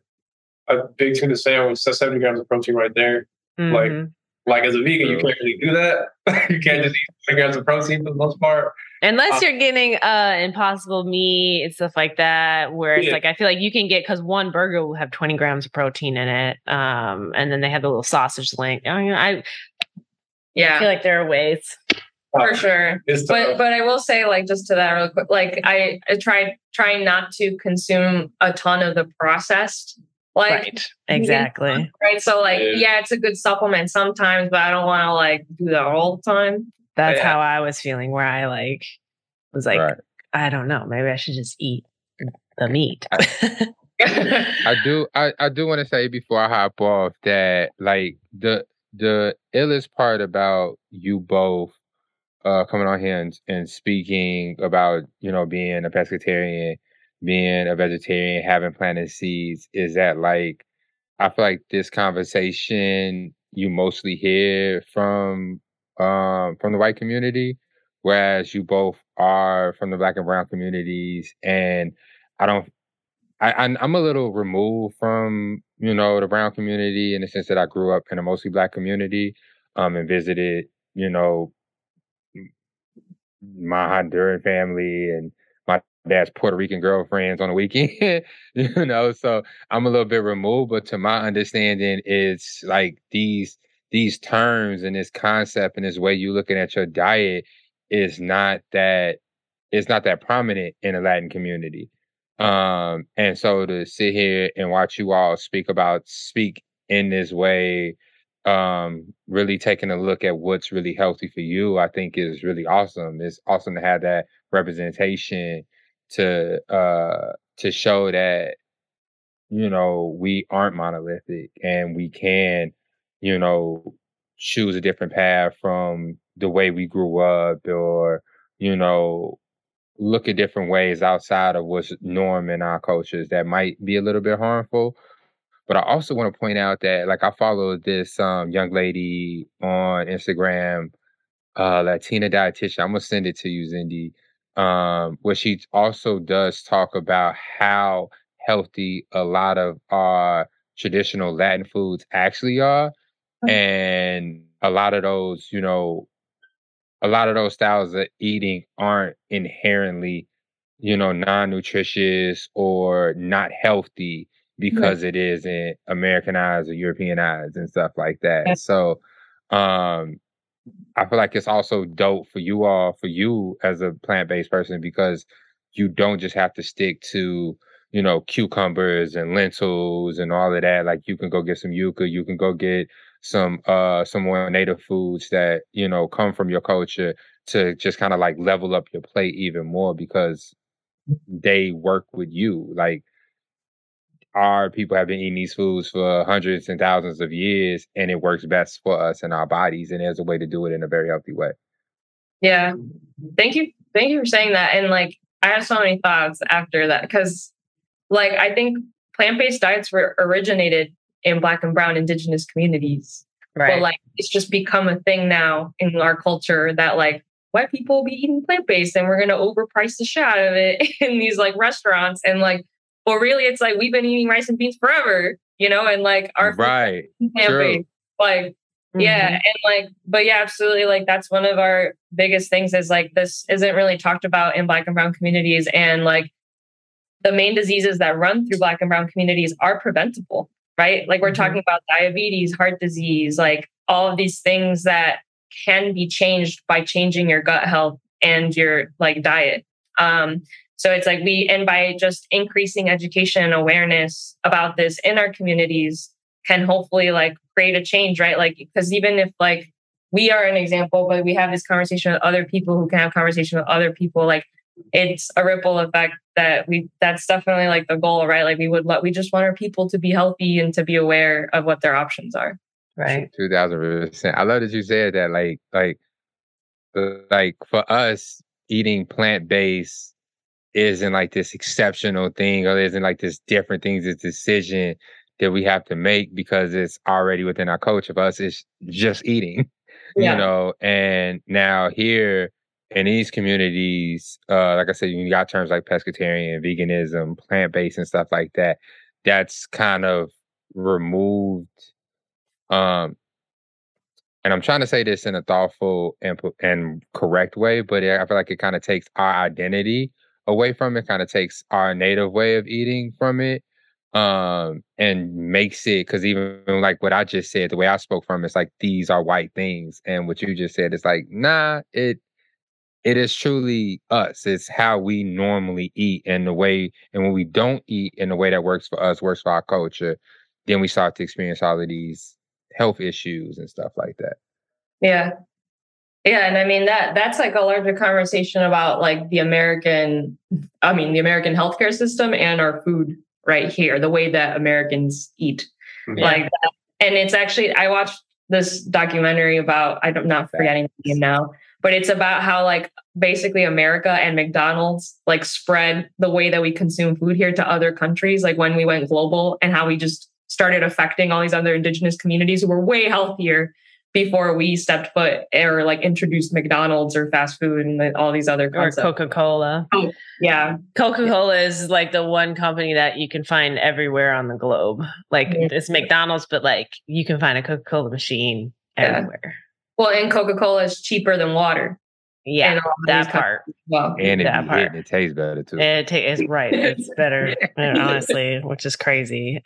big tuna sandwich, so 70 grams of protein right there. Mm-hmm. Like as a vegan, you can't really do that. You can't just eat 70 grams of protein for the most part. Unless you're getting Impossible meat and stuff like that, where it's like, I feel like you can get, because one burger will have 20 grams of protein in it. And then they have the little sausage link. I mean, I feel like there are ways. For sure. But I will say, like, just to that real quick, like I try not to consume a ton of the processed. Like, right. Exactly. Meat, right. So like, yeah, it's a good supplement sometimes, but I don't want to like do that all the time. That's how I was feeling, where I like was like, right. I don't know, maybe I should just eat the meat. I do want to say before I hop off that like the illest part about you both coming on here and speaking about, being a pescatarian, being a vegetarian, having planted seeds, is that like, I feel like this conversation you mostly hear from the white community, whereas you both are from the Black and brown communities. And I'm a little removed from, the brown community in the sense that I grew up in a mostly Black community, and visited, my Honduran family and my dad's Puerto Rican girlfriends on the weekend, so I'm a little bit removed, but to my understanding, it's like these terms and this concept and this way you looking at your diet is not that prominent in the Latin community. And so to sit here and watch you all speak in this way, really taking a look at what's really healthy for you, I think is really awesome. It's awesome to have that representation to show that, you know, we aren't monolithic and we can, you know, choose a different path from the way we grew up, or, you know, look at different ways outside of what's norm in our cultures that might be a little bit harmful. But I also want to point out that, like, I followed this young lady on Instagram, Latina dietitian. I'm going to send it to you, Zindy. Where she also does talk about how healthy a lot of our traditional Latin foods actually are. Okay. And a lot of those, you know, a lot of those styles of eating aren't inherently, you know, non-nutritious or not healthy because right. it isn't Americanized or Europeanized and stuff like that. Okay. So I feel like it's also dope for you all, for you as a plant-based person, because you don't just have to stick to, you know, cucumbers and lentils and all of that. Like, you can go get some yuca, you can go get some more native foods that, you know, come from your culture to just kind of like level up your plate even more, because they work with you. Like, our people have been eating these foods for hundreds and thousands of years, and it works best for us and our bodies. And there's a way to do it in a very healthy way. Yeah. Thank you. Thank you for saying that. And like, I have so many thoughts after that, because like, I think plant-based diets were originated in Black and Brown Indigenous communities. Right. But like, it's just become a thing now in our culture that like white people will be eating plant-based and we're going to overprice the shit out of it in these like restaurants. And like, well, really, it's like we've been eating rice and beans forever, you know, and like our right, campaign, like mm-hmm. yeah, and like, but yeah, absolutely, like that's one of our biggest things is like this isn't really talked about in Black and Brown communities, and like the main diseases that run through Black and Brown communities are preventable, right? Like we're mm-hmm. talking about diabetes, heart disease, like all of these things that can be changed by changing your gut health and your like diet. So it's like and by just increasing education and awareness about this in our communities can hopefully like create a change, right? Like, because even if like we are an example, but we have this conversation with other people who can have conversation with other people, like it's a ripple effect that that's definitely like the goal, right? Like we just want our people to be healthy and to be aware of what their options are. Right. 2000%. I love that you said that. Like for us, eating plant-based isn't like this exceptional thing, or isn't like this different thing, this decision that we have to make because it's already within our culture. For us, it's just eating, yeah. you know? And now here in these communities, like I said, you got terms like pescatarian, veganism, plant-based and stuff like that. That's kind of removed. And I'm trying to say this in a thoughtful and correct way, but I feel like it kind of takes our identity away from it, kind of takes our native way of eating from it, and makes it, because even like what I just said, the way I spoke from it's like these are white things, and what you just said is like, nah, it is truly us. It's how we normally eat, and the way, and when we don't eat in the way that works for us, works for our culture, then we start to experience all of these health issues and stuff like that. Yeah. Yeah. And I mean, that's like a larger conversation about like the American healthcare system and our food right here, the way that Americans eat like that. And it's actually, I watched this documentary about, I'm not forgetting the name now, but it's about how like basically America and McDonald's like spread the way that we consume food here to other countries. Like when we went global and how we just started affecting all these other indigenous communities who were way healthier before we stepped foot or like introduced McDonald's or fast food and all these other concepts. Or Coca-Cola. Oh, yeah. Coca-Cola is like the one company that you can find everywhere on the globe. Like it's McDonald's, but like you can find a Coca-Cola machine everywhere. Yeah. Well, and Coca-Cola is cheaper than water. Yeah, that part. Well, and it tastes better too. Right. It's better, honestly, which is crazy.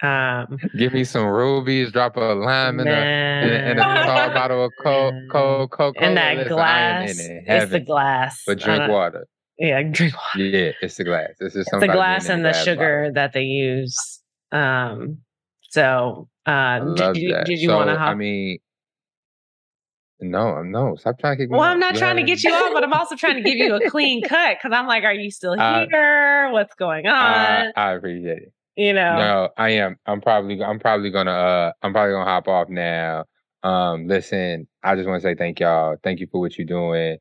Give me some rubies, drop a lime in a tall bottle of cold Coca-Cola. And that glass. It's the glass. But drink water. Yeah, drink water. Yeah, it's the glass. It's the glass and the sugar that they use So did you want to hop? I mean, no, stop trying to kick me. Well, I'm not trying to get you off, but I'm also trying to give you a clean cut because I'm like, are you still here? What's going on? I appreciate it. You know, no, I am. I'm probably gonna hop off now. Listen, I just want to say thank y'all. Thank you for what you're doing.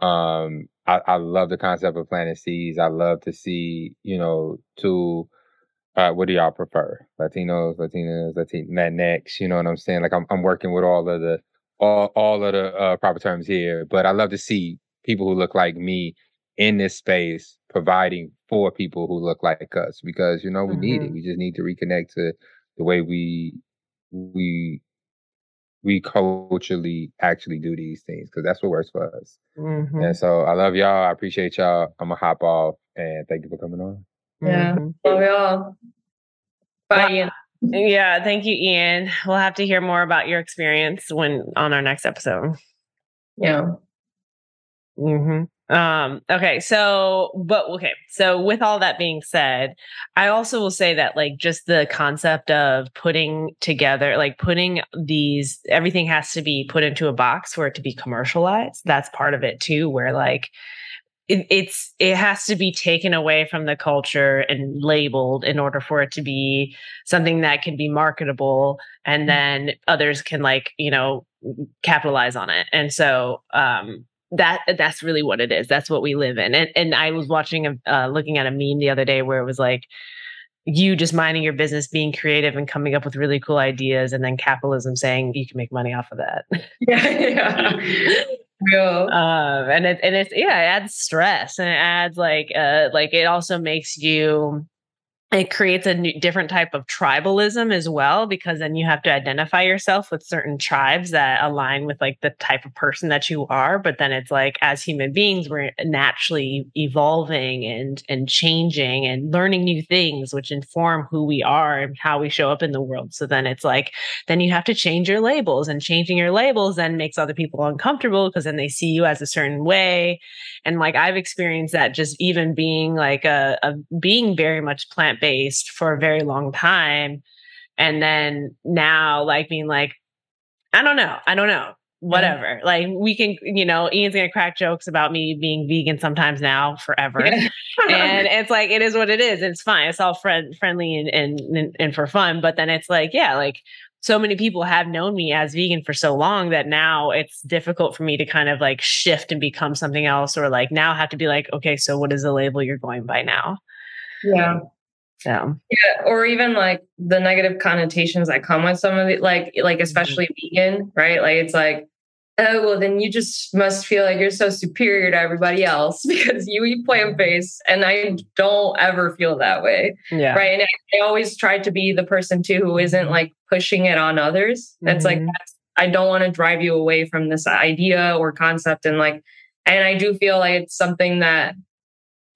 I love the concept of planting seeds. I love to see, what do y'all prefer? Latinos, Latinas, Latinx, you know what I'm saying? Like I'm working with all of the proper terms here, but I love to see people who look like me in this space providing for people who look like us because, we need it. We just need to reconnect to the way we culturally actually do these things because that's what works for us. Mm-hmm. And so I love y'all. I appreciate y'all. I'm going to hop off and thank you for coming on. Yeah. Mm-hmm. Love y'all. Bye, Ian. Yeah. Thank you, Ian. We'll have to hear more about your experience on our next episode. Yeah. Mm-hmm. Okay. So with all that being said, I also will say that like just the concept of putting together, like putting these, everything has to be put into a box for it to be commercialized. That's part of it too, where like, it has to be taken away from the culture and labeled in order for it to be something that can be marketable and then others can like, capitalize on it. And so, that's really what it is. That's what we live in. And I was looking at a meme the other day where it was like, you just minding your business, being creative and coming up with really cool ideas. And then capitalism saying you can make money off of that. Yeah. Real. It adds stress and it adds like it also makes you, it creates a different type of tribalism as well, because then you have to identify yourself with certain tribes that align with like the type of person that you are. But then it's like, as human beings, we're naturally evolving and changing and learning new things, which inform who we are and how we show up in the world. So then it's like, then you have to change your labels, and changing your labels then makes other people uncomfortable because then they see you as a certain way. And like, I've experienced that just even being like being very much plant-based for a very long time. And then now like being like, I don't know, whatever. Yeah. Like we can, Ian's going to crack jokes about me being vegan sometimes now forever. Yeah. And it's like, it is what it is. It's fine. It's all friendly and for fun. But then it's like, yeah, like so many people have known me as vegan for so long that now it's difficult for me to kind of like shift and become something else, or like now have to be like, okay, so what is the label you're going by now? Yeah. Yeah. Or even like the negative connotations that come with some of it, like especially vegan, right? Like it's like, oh, well then you just must feel like you're so superior to everybody else because you eat plant-based, and I don't ever feel that way. Yeah. Right. And I always try to be the person too, who isn't like pushing it on others. That's I don't want to drive you away from this idea or concept. And like, and I do feel like it's something that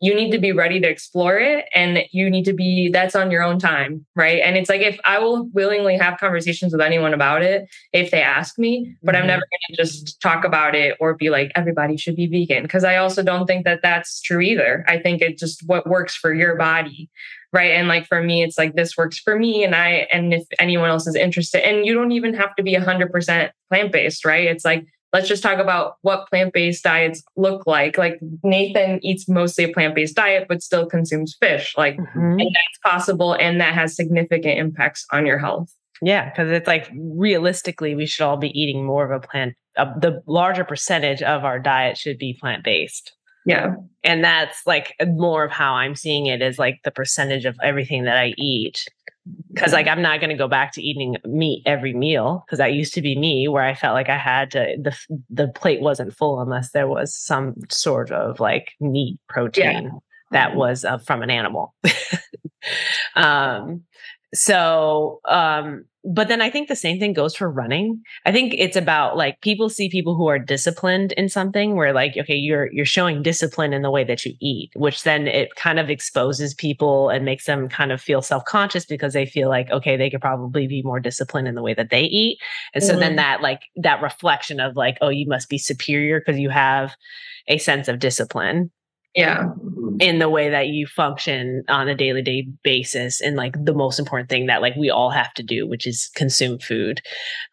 you need to be ready to explore it, and you need to be, that's on your own time. Right. And it's like, if I will willingly have conversations with anyone about it, if they ask me, but I'm never going to just talk about it or be like, everybody should be vegan. Cause I also don't think that that's true either. I think it's just what works for your body. Right. And like, for me, it's like, this works for me. And if anyone else is interested, and you don't even have to be 100% plant-based, right. It's like, let's just talk about what plant-based diets look like. Like Nathan eats mostly a plant-based diet, but still consumes fish. Like and that's possible. And that has significant impacts on your health. Yeah. Cause it's like, realistically, we should all be eating more of a the larger percentage of our diet should be plant-based. Yeah. And that's like more of how I'm seeing it, is like the percentage of everything that I eat. Cause like, I'm not going to go back to eating meat every meal. Cause that used to be me, where I felt like I had to, the plate wasn't full unless there was some sort of like meat protein that was from an animal. But then I think the same thing goes for running. I think it's about like, people see people who are disciplined in something where like, okay, you're showing discipline in the way that you eat, which then it kind of exposes people and makes them kind of feel self-conscious because they feel like, okay, they could probably be more disciplined in the way that they eat. And so then that like that reflection of like, oh, you must be superior because you have a sense of discipline. Yeah. in the way that you function on a daily basis, and like the most important thing that like we all have to do, which is consume food.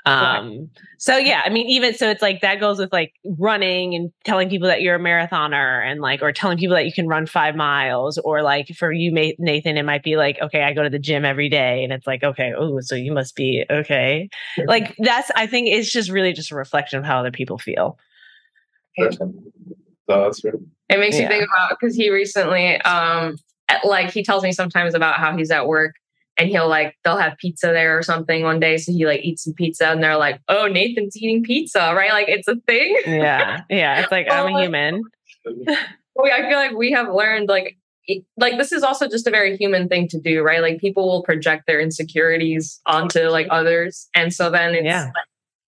Right. So yeah, I mean, even so, it's like that goes with like running and telling people that you're a marathoner, and like, or telling people that you can run 5 miles, or like for you, Nathan, it might be like, okay, I go to the gym every day, and it's like, okay, oh, so you must be okay. Sure. Like that's, I think it's just really just a reflection of how other people feel. Yeah. No, that's true. It makes you think about, because he recently, like he tells me sometimes about how he's at work and he'll like, they'll have pizza there or something one day. So he like eats some pizza and they're like, oh, Nathan's eating pizza, right? Like it's a thing. Yeah. Yeah. It's like, I'm a human. I feel like we have learned like this is also just a very human thing to do, right? Like people will project their insecurities onto like others. And so then it's like,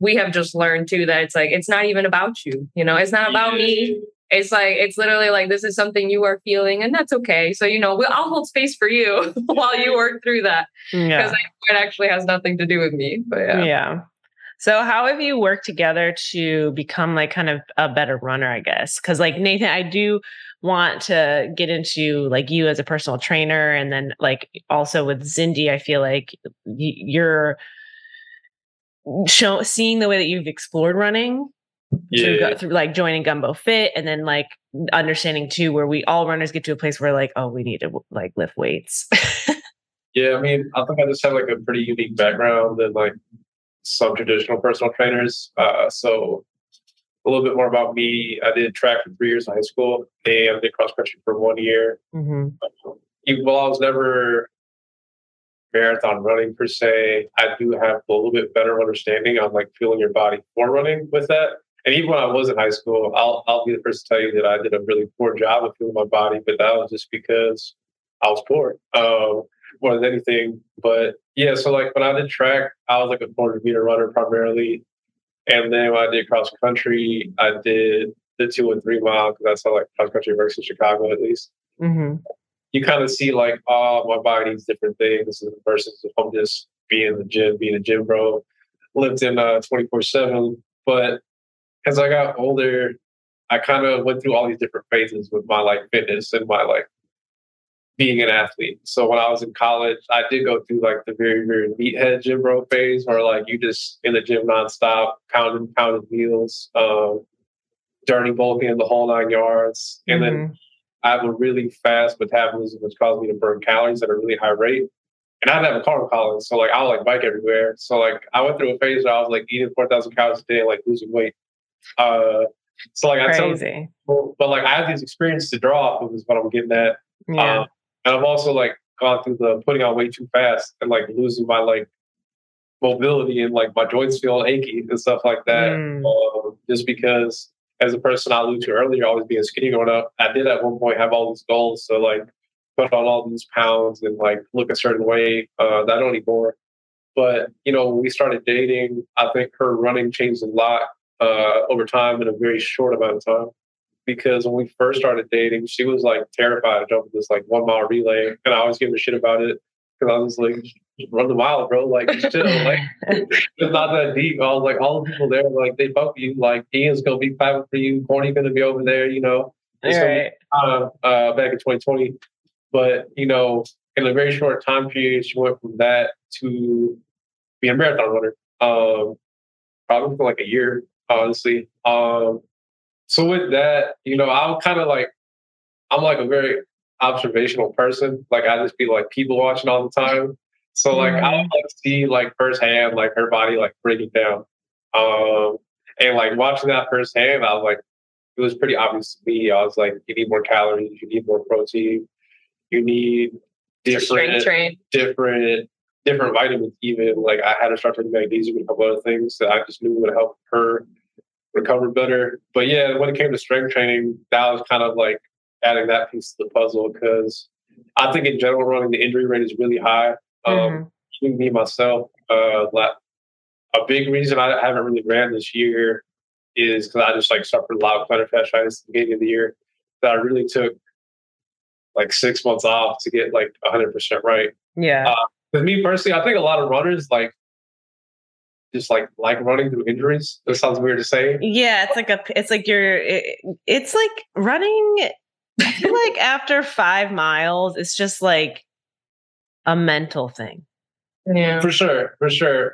we have just learned too, that it's like, it's not even about you, you know, it's not about me. It's like, it's literally like, this is something you are feeling and that's okay. So, you know, I'll hold space for you while you work through that, because it actually has nothing to do with me. But yeah. So how have you worked together to become like kind of a better runner, I guess? Cause like Nathan, I do want to get into like you as a personal trainer. And then like also with Zindy, I feel like you're seeing the way that you've explored running. Through like joining Gumbo Fit, and then like understanding too where we all runners get to a place where like, oh, we need to like lift weights. I mean, I think I just have like a pretty unique background than like some traditional personal trainers. So a little bit more about me. I did track for 3 years in high school, and I did cross country for 1 year. While I was never marathon running per se, I do have a little bit better understanding on like feeling your body for running with that. And even when I was in high school, I'll be the first to tell you that I did a really poor job of feeling my body, but that was just because I was poor more than anything. But yeah, so like when I did track, I was like a 400-meter runner primarily. And then when I did cross country, I did the 2 and 3 mile, because that's how like cross country works in Chicago, at least. You kind of see like, oh, my body needs different things versus if I'm just being a gym bro, lived in 24/7. But as I got older, I kind of went through all these different phases with my like fitness and my like being an athlete. So when I was in college, I did go through like the very, very meathead gym bro phase, where like you just in the gym nonstop, pounding meals, dirty bulking, the whole 9 yards. And then I have a really fast metabolism, which caused me to burn calories at a really high rate. And I didn't have a car in college, so like I would like bike everywhere. So like I went through a phase where I was like eating 4,000 calories a day and like losing weight. So like I tell people, but like I have these experiences to draw off of is what I'm getting at. And I've also like gone through the putting on weight too fast and like losing my like mobility and like my joints feel achy and stuff like that. Just because as a person I alluded to earlier, always being skinny growing up, I did at one point have all these goals to like put on all these pounds and like look a certain way, that I don't anymore. But you know, when we started dating, I think her running changed a lot over time in a very short amount of time, because when we first started dating, she was like terrified of jumping this like 1 mile relay, and I always gave a shit about it because I was like, just run the mile, bro, like chill, like it's not that deep. I was like, all the people there, like they bump you, like Ian's gonna be clapping for you, Courtney's gonna be over there, you know. It's gonna be, back in 2020, but you know, in a very short time period, she went from that to being a marathon runner, probably for like a year. Honestly. So with that, you know, I'm like a very observational person. Like I just be like people watching all the time. So like I would like see like firsthand like her body like breaking down. And like watching that firsthand, I was like, it was pretty obvious to me. I was like, you need more calories, you need more protein, you need different vitamins even. Like I had a structure of magnesium and a couple other things that I just knew would help her recover better. But yeah, when it came to strength training, that was kind of like adding that piece to the puzzle, because I think in general running, the injury rate is really high. Me, myself, a big reason I haven't really ran this year is because I just like suffered a lot of plantar fasciitis at the beginning of the year that I really took like 6 months off to get like 100% right. With me personally, I think a lot of runners like running through injuries. That sounds weird to say. Yeah, it's like running I feel like after 5 miles, it's just like a mental thing. Yeah, for sure.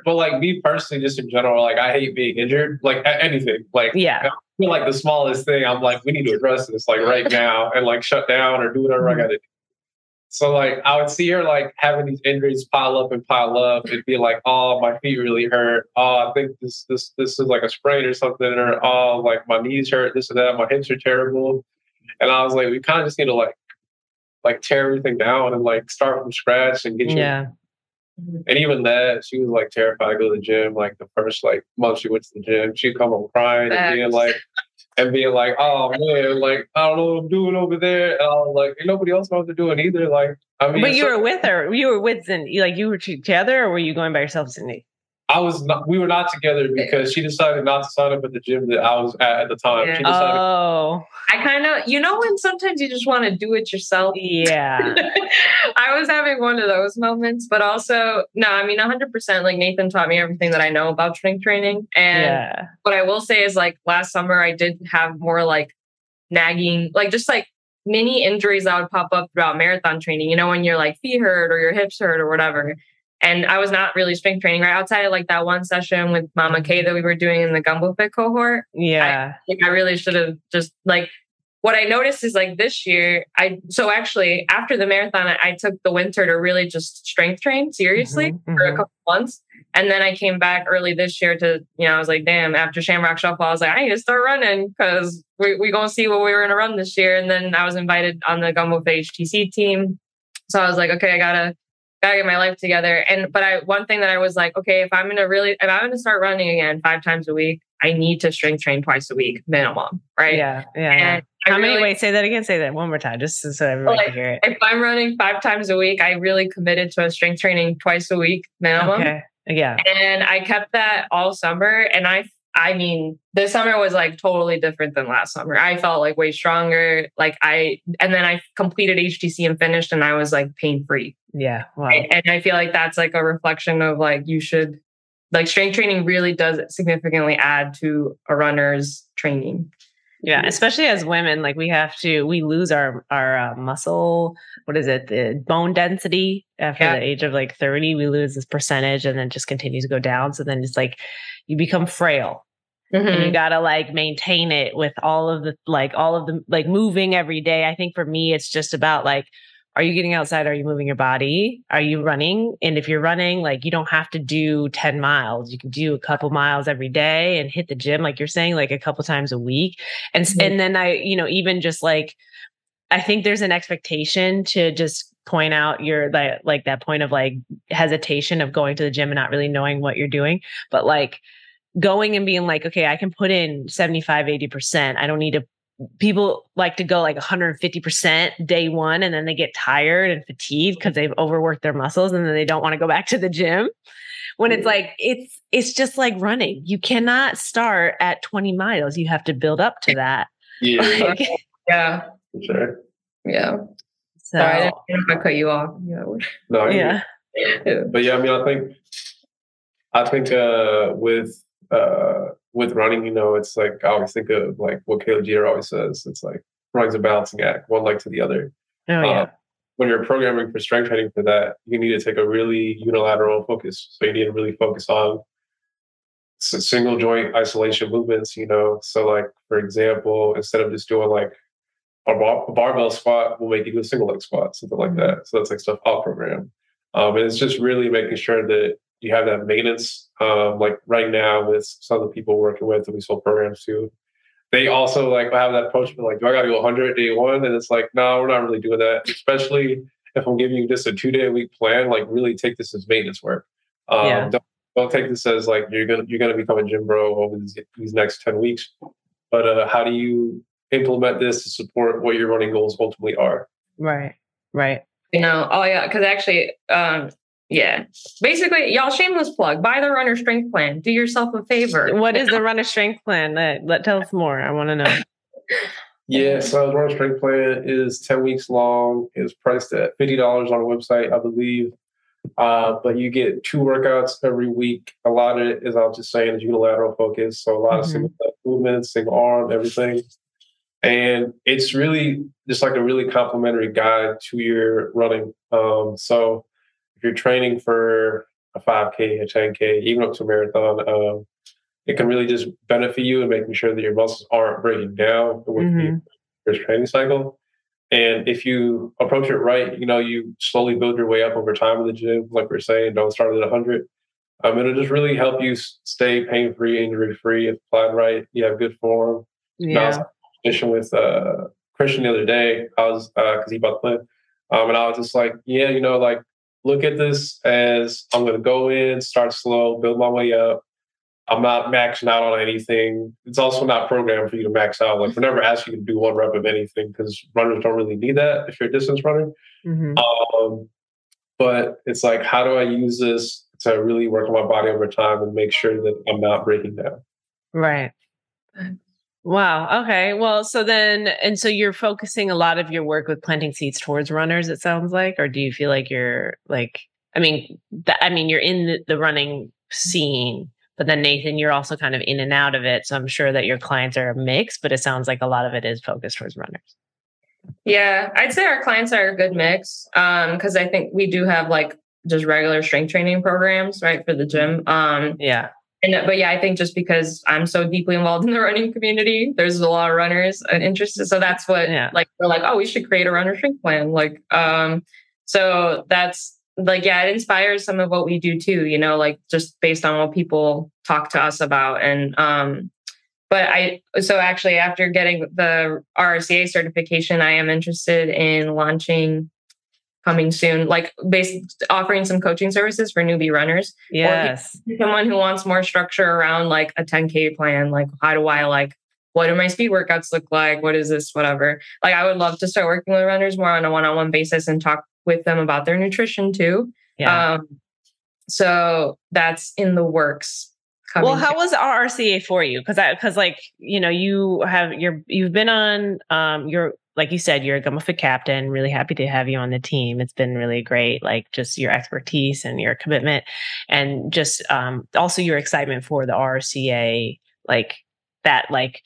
But like me personally, just in general, like I hate being injured, like anything. Like, yeah, I feel like the smallest thing, I'm like, we need to address this like right now and like shut down or do whatever I got to do. So like I would see her like having these injuries pile up and be like, oh, my feet really hurt. Oh, I think this is like a sprain or something, or oh, like my knees hurt, this and that, my hips are terrible. And I was like, we kind of just need to like tear everything down and like start from scratch and get you. Yeah. And even that, she was like terrified to go to the gym. Like the first like month she went to the gym, she'd come home crying and being like, oh man, like I don't know what I'm doing over there. And I was like, nobody else knows what to do it either. Like, I mean, but you were with Zindy. Like you were together, or were you going by yourself, Zindy? We were not together because she decided not to sign up at the gym that I was at the time. Yeah. She decided, I kind of, when sometimes you just want to do it yourself. Yeah. I was having one of those moments, but also, no, I mean, 100%, like Nathan taught me everything that I know about strength training. And what I will say is like last summer, I did have more like nagging, like just like mini injuries that would pop up throughout marathon training, when your like feet hurt or your hips hurt or whatever. And I was not really strength training right outside of like that one session with Mama K that we were doing in the Gumbo Fit cohort. Yeah. I really should have just like, what I noticed is like this year, so actually after the marathon, I took the winter to really just strength train seriously for a couple months. And then I came back early this year to, I was like, damn, after Shamrock Shuffle, I was like, I need to start running because we going to see what we were going to run this year. And then I was invited on the Gumbo Fit HTC team. So I was like, okay, I gotta get my life together. But one thing that I was like, okay, if I'm going to start running again 5 times a week, I need to strength train twice a week minimum. Right. Yeah. And wait, say that again. Say that one more time, just so everybody can hear it. If I'm running 5 times a week, I really committed to a strength training twice a week minimum. Okay. Yeah. And I kept that all summer. And I mean, this summer was like totally different than last summer. I felt like way stronger. And then I completed HTC and finished, and I was like pain free. Yeah. Wow. And I feel like that's like a reflection of like, you should like strength training really does significantly add to a runner's training. Yeah. Especially as women, like we lose our muscle. What is it? The bone density after the age of like 30, we lose this percentage and then just continues to go down. So then it's like, you become frail and you gotta like maintain it with all of the moving every day. I think for me, it's just about like, are you getting outside? Are you moving your body? Are you running? And if you're running, like you don't have to do 10 miles. You can do a couple miles every day and hit the gym, like you're saying, like a couple times a week. And, and then I, even just like, I think there's an expectation to just point out that point of like hesitation of going to the gym and not really knowing what you're doing. But like going and being like, okay, I can put in 75, 80%. I don't need to. People like to go like 150% day one, and then they get tired and fatigued because they've overworked their muscles, and then they don't want to go back to the gym. When it's like, it's just like running. You cannot start at 20 miles. You have to build up to that. Yeah. Like, yeah. For sure. Yeah. So sorry, I cut you off. Yeah. No. Yeah. But yeah, I mean, I think with running, it's like I always think of like what Caleb Jeter always says. It's like running's a balancing act, one leg to the other. Oh, yeah. When you're programming for strength training for that, you need to take a really unilateral focus. So you need to really focus on single joint isolation movements. So like for example, instead of just doing like a barbell squat, will make you do a single leg squat, something like that. So that's like stuff I'll program, and it's just really making sure that you have that maintenance. Like right now with some of the people working with that we sold programs to, they also like have that approach of like, do I got to go 100 day one? And it's like, no, we're not really doing that. Especially if I'm giving you just a 2-day-a-week plan, like really take this as maintenance work. Don't take this as like, you're going to become a gym bro over these next 10 weeks. But how do you implement this to support what your running goals ultimately are? Right. Oh yeah. Cause actually, yeah. Basically, y'all, shameless plug, buy the Runner Strength Plan. Do yourself a favor. What is the Runner Strength Plan? Tell us more. I want to know. Yeah, so the Runner Strength Plan is 10 weeks long. It's priced at $50 on the website, I believe. But you get 2 workouts every week. A lot of it, as I was just saying, is unilateral focus. So a lot of single movements, single arm, everything. And it's really just like a really complimentary guide to your running. So if you're training for a 5K, a 10K, even up to a marathon, it can really just benefit you in making sure that your muscles aren't breaking down with your training cycle. And if you approach it right, you know, you slowly build your way up over time in the gym. Like we're saying, don't start at 100. It'll just really help you stay pain-free, injury-free. If applied right, you have good form. Yeah. Now, I was in a competition with Christian the other day. I was, because he bought the plan. And I was just like, yeah, you know, like, look at this as I'm going to go in, start slow, build my way up. I'm not maxing out on anything. It's also not programmed for you to max out. Like, we're never asking you to do one rep of anything because runners don't really need that if you're a distance runner. Mm-hmm. But it's like, how do I use this to really work on my body over time and make sure that I'm not breaking down? Right. Wow. Okay. Well, so then, and so you're focusing a lot of your work with Planting Seeds towards runners, it sounds like, or do you feel like you're like, I mean, you're in the running scene, but then Nathan, you're also kind of in and out of it. So I'm sure that your clients are a mix, but it sounds like a lot of it is focused towards runners. Yeah. I'd say our clients are a good mix. Cause I think we do have like just regular strength training programs, right, for the gym. Yeah. But yeah, I think just because I'm so deeply involved in the running community, there's a lot of runners and interested. So that's what, like, they're like, oh, we should create a runner shrink plan. Like, so that's like, yeah, it inspires some of what we do too, you know, like just based on what people talk to us about. And, so actually after getting the RRCA certification, I am interested in launching coming soon, like offering some coaching services for newbie runners. Yes. Or someone who wants more structure around like a 10K plan. Like, how do I like, what do my speed workouts look like? What is this? Whatever. Like, I would love to start working with runners more on a one-on-one basis and talk with them about their nutrition too. Yeah. So that's in the works. Well, how was RRCA for you? Cause like, you know, you've been on, like you said, you're a Gumbo Fit captain. Really happy to have you on the team. It's been really great, like just your expertise and your commitment, and just also your excitement for the RRCA, like that, like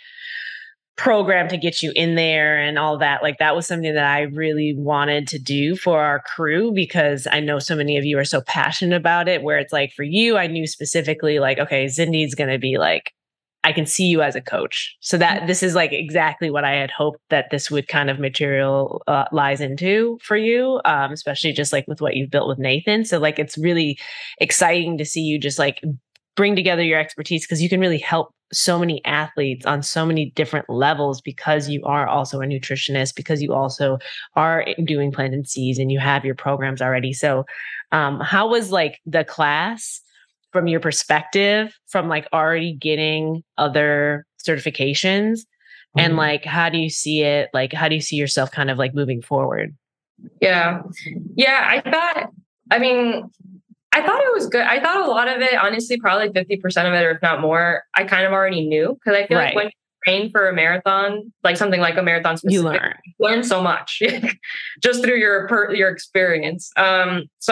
program to get you in there and all that. Like, that was something that I really wanted to do for our crew, because I know so many of you are so passionate about it. Where it's like, for you, I knew specifically, like, okay, Zindy's going to be like, I can see you as a coach. So that this is like exactly what I had hoped that this would kind of materialize into for you, especially just like with what you've built with Nathan. So like, it's really exciting to see you just like bring together your expertise, because you can really help so many athletes on so many different levels, because you are also a nutritionist, because you also are doing Planting Seeds and you have your programs already. So how was like the class? From your perspective, from like already getting other certifications, and like, how do you see it? Like, how do you see yourself kind of like moving forward? Yeah. Yeah. I thought it was good. I thought a lot of it, honestly, probably 50% of it, or if not more, I kind of already knew. Cause I feel like when you train for a marathon, like something like a marathon specific, you learn so much just through your experience. So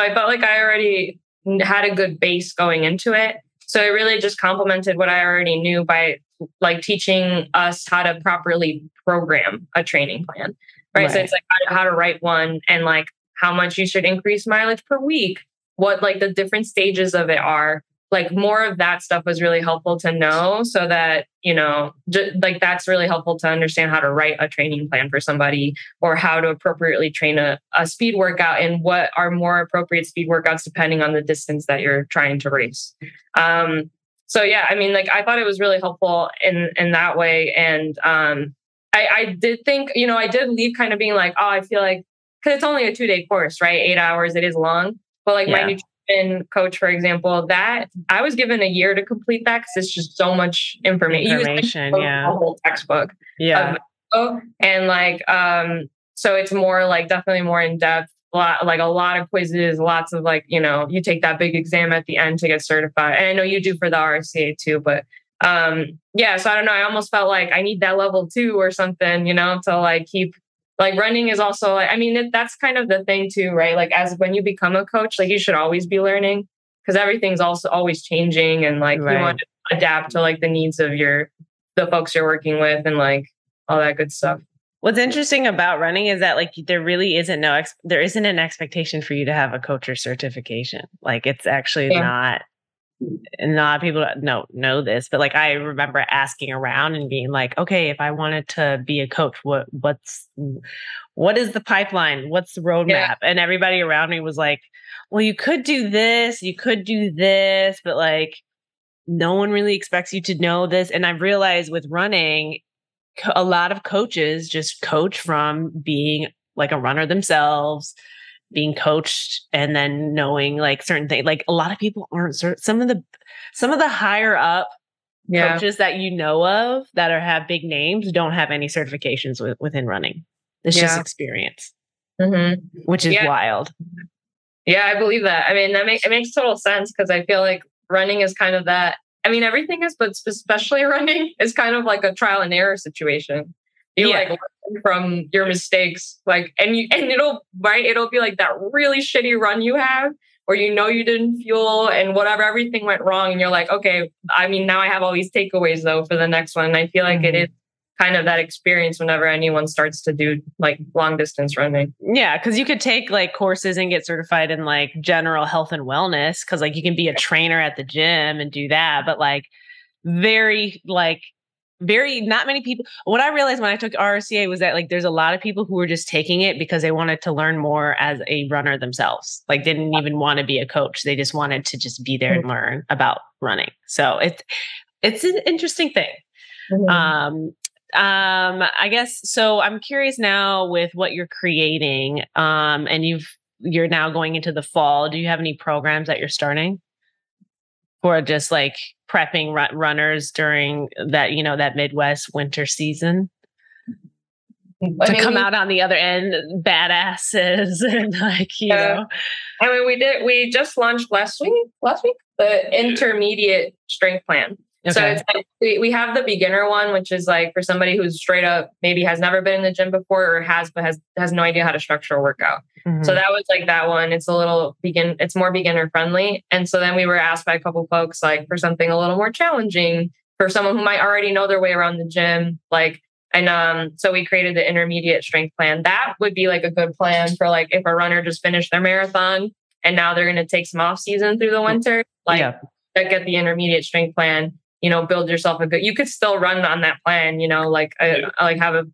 I felt like I already had a good base going into it. So it really just complemented what I already knew by like teaching us how to properly program a training plan, right? So it's like how to write one, and like how much you should increase mileage per week, what like the different stages of it are. Like, more of that stuff was really helpful to know, so that, you know, like that's really helpful to understand how to write a training plan for somebody, or how to appropriately train a speed workout, and what are more appropriate speed workouts depending on the distance that you're trying to race. So yeah, I mean, like, I thought it was really helpful in that way. And I did think, you know, I did leave kind of being like, oh, I feel like, because it's only a 2-day course, right? 8 hours, it is long. But like my coach, for example, that I was given a year to complete that, because it's just so much information. The whole textbook. Yeah. And like, so it's more like definitely more in depth, a lot of quizzes, lots of like, you know, you take that big exam at the end to get certified. And I know you do for the RRCA too, but yeah, so I don't know. I almost felt like I need that level 2 or something, you know, to like keep. Like, running is also, I mean, that's kind of the thing too, right? Like, as when you become a coach, like, you should always be learning, because everything's also always changing, and like you want to adapt to like the needs of the folks you're working with, and like all that good stuff. What's interesting about running is that, like, there really isn't there isn't an expectation for you to have a coach or certification. Like, it's actually not people know this, but like, I remember asking around and being like, okay, if I wanted to be a coach, what is the pipeline? What's the roadmap? Yeah. And everybody around me was like, well, you could do this, but like, no one really expects you to know this. And I realized with running, a lot of coaches just coach from being like a runner themselves, being coached, and then knowing like certain things. Like, a lot of people aren't some of the higher up coaches that you know of that have big names don't have any certifications within running. It's just experience, which is wild. Yeah, I believe that. I mean, it makes total sense, because I feel like running is kind of that. I mean, everything is, but especially running is kind of like a trial and error situation. You like learn from your mistakes, like, and it'll be like that really shitty run you have, or you didn't fuel and whatever, everything went wrong, and you're like, okay, I mean, now I have all these takeaways though for the next one. And I feel like it is kind of that experience whenever anyone starts to do like long distance running. Yeah. Cause you could take like courses and get certified in like general health and wellness. Cause like, you can be a trainer at the gym and do that. But like, very not many people. What I realized when I took RRCA was that like, there's a lot of people who were just taking it because they wanted to learn more as a runner themselves. Like, didn't even want to be a coach. They just wanted to just be there and learn about running. So it's an interesting thing. Mm-hmm. I guess, so I'm curious now with what you're creating, and you're now going into the fall. Do you have any programs that you're starting for just like prepping runners during that, that Midwest winter season come out on the other end, badasses and like, you know, I mean, we just launched last week, the intermediate strength plan. Okay. So it's like we have the beginner one, which is like for somebody who's straight up maybe has never been in the gym before, or but has no idea how to structure a workout. Mm-hmm. So that was like that one. It's it's more beginner friendly. And so then we were asked by a couple folks, like for something a little more challenging for someone who might already know their way around the gym, like, and so we created the intermediate strength plan. That would be like a good plan for like if a runner just finished their marathon and now they're going to take some off season through the winter, like get the intermediate strength plan. Build yourself you could still run on that plan,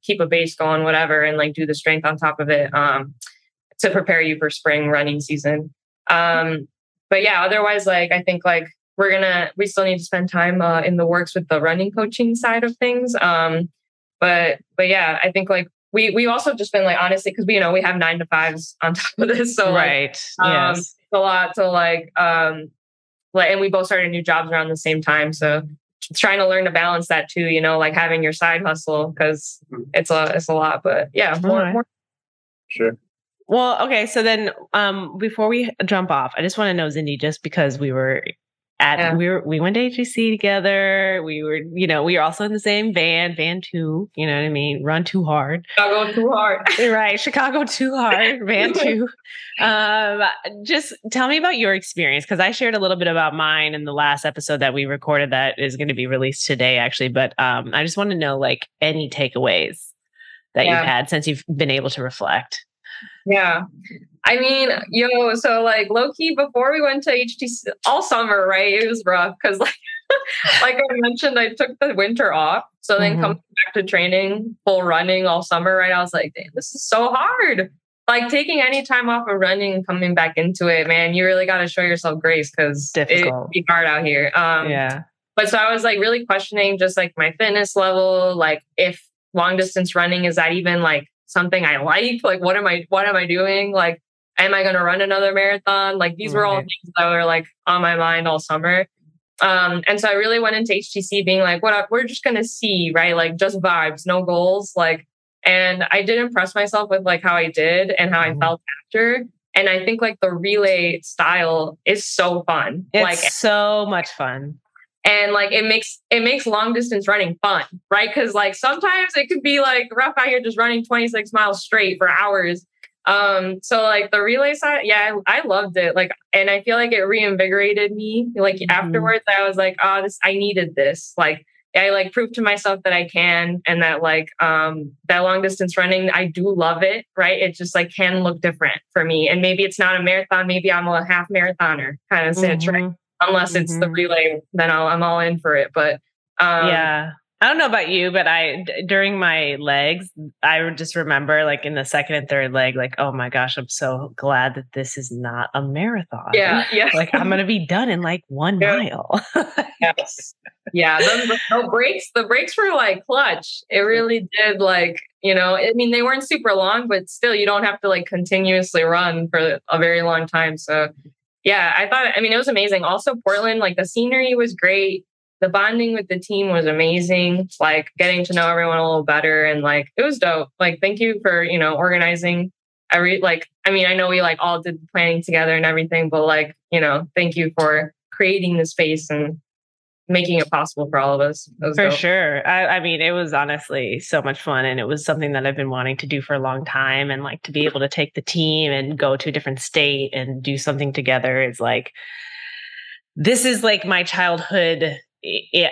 keep a base going, whatever, and like do the strength on top of it, to prepare you for spring running season. But yeah, otherwise, like, I think like we still need to spend time, in the works with the running coaching side of things. But yeah, I think like we also just been like, honestly, cause we have 9-to-5s on top of this. So it's a lot to like, and we both started new jobs around the same time. So trying to learn to balance that too, like having your side hustle, because it's a lot, but yeah. More. Sure. Well, okay. So then, before we jump off, I just want to know, Zindy, just because we went to HTC together. We were also in the same van 2, you know what I mean? Run too hard. Chicago too hard. Right. Chicago too hard, van 2. Just tell me about your experience. Cause I shared a little bit about mine in the last episode that we recorded that is going to be released today actually. But, I just want to know like any takeaways that you've had since you've been able to reflect. Yeah. I mean, so like low key before we went to HTC all summer, right? It was rough because like I mentioned, I took the winter off. So then coming back to training, full running all summer, right? I was like, damn, this is so hard. Like taking any time off of running and coming back into it, man, you really got to show yourself grace because it'd be hard out here. But so I was like really questioning just like my fitness level, like if long distance running, is that even like something I like, what am I doing? Like, am I going to run another marathon? Like these were all things that were like on my mind all summer. And so I really went into HTC being like, we're just going to see, right? Like just vibes, no goals. Like, and I did impress myself with like how I did and how I felt after. And I think like the relay style is so fun. It's like so much fun. And like, it makes long distance running fun, right? Cause like sometimes it could be like rough out here, just running 26 miles straight for hours. So like the relay side, yeah, I loved it. Like, and I feel like it reinvigorated me. Like afterwards I was like, I needed this. Like I like prove to myself that I can, and that like that long distance running, I do love it, right? It just like can look different for me. And maybe it's not a marathon, maybe I'm a half marathoner kind of sense, right? Unless it's the relay, then I'm all in for it. But yeah, I don't know about you, but during my legs, I just remember like in the second and third leg, like, oh my gosh, I'm so glad that this is not a marathon. Yeah. Yeah. Like I'm going to be done in like 1 mile. Yes. Yeah. The breaks were like clutch. It really did. Like, you know, I mean, they weren't super long, but still you don't have to like continuously run for a very long time. So yeah, I mean, it was amazing. Also Portland, like the scenery was great. The bonding with the team was amazing, like getting to know everyone a little better. And like, it was dope. Like, thank you for, you know, organizing every, like, I mean, I know we like all did the planning together and everything, but like, you know, thank you for creating the space and making it possible for all of us. For dope. Sure. I mean, it was honestly so much fun, and it was something that I've been wanting to do for a long time. And like to be able to take the team and go to a different state and do something together is like, this is like my childhood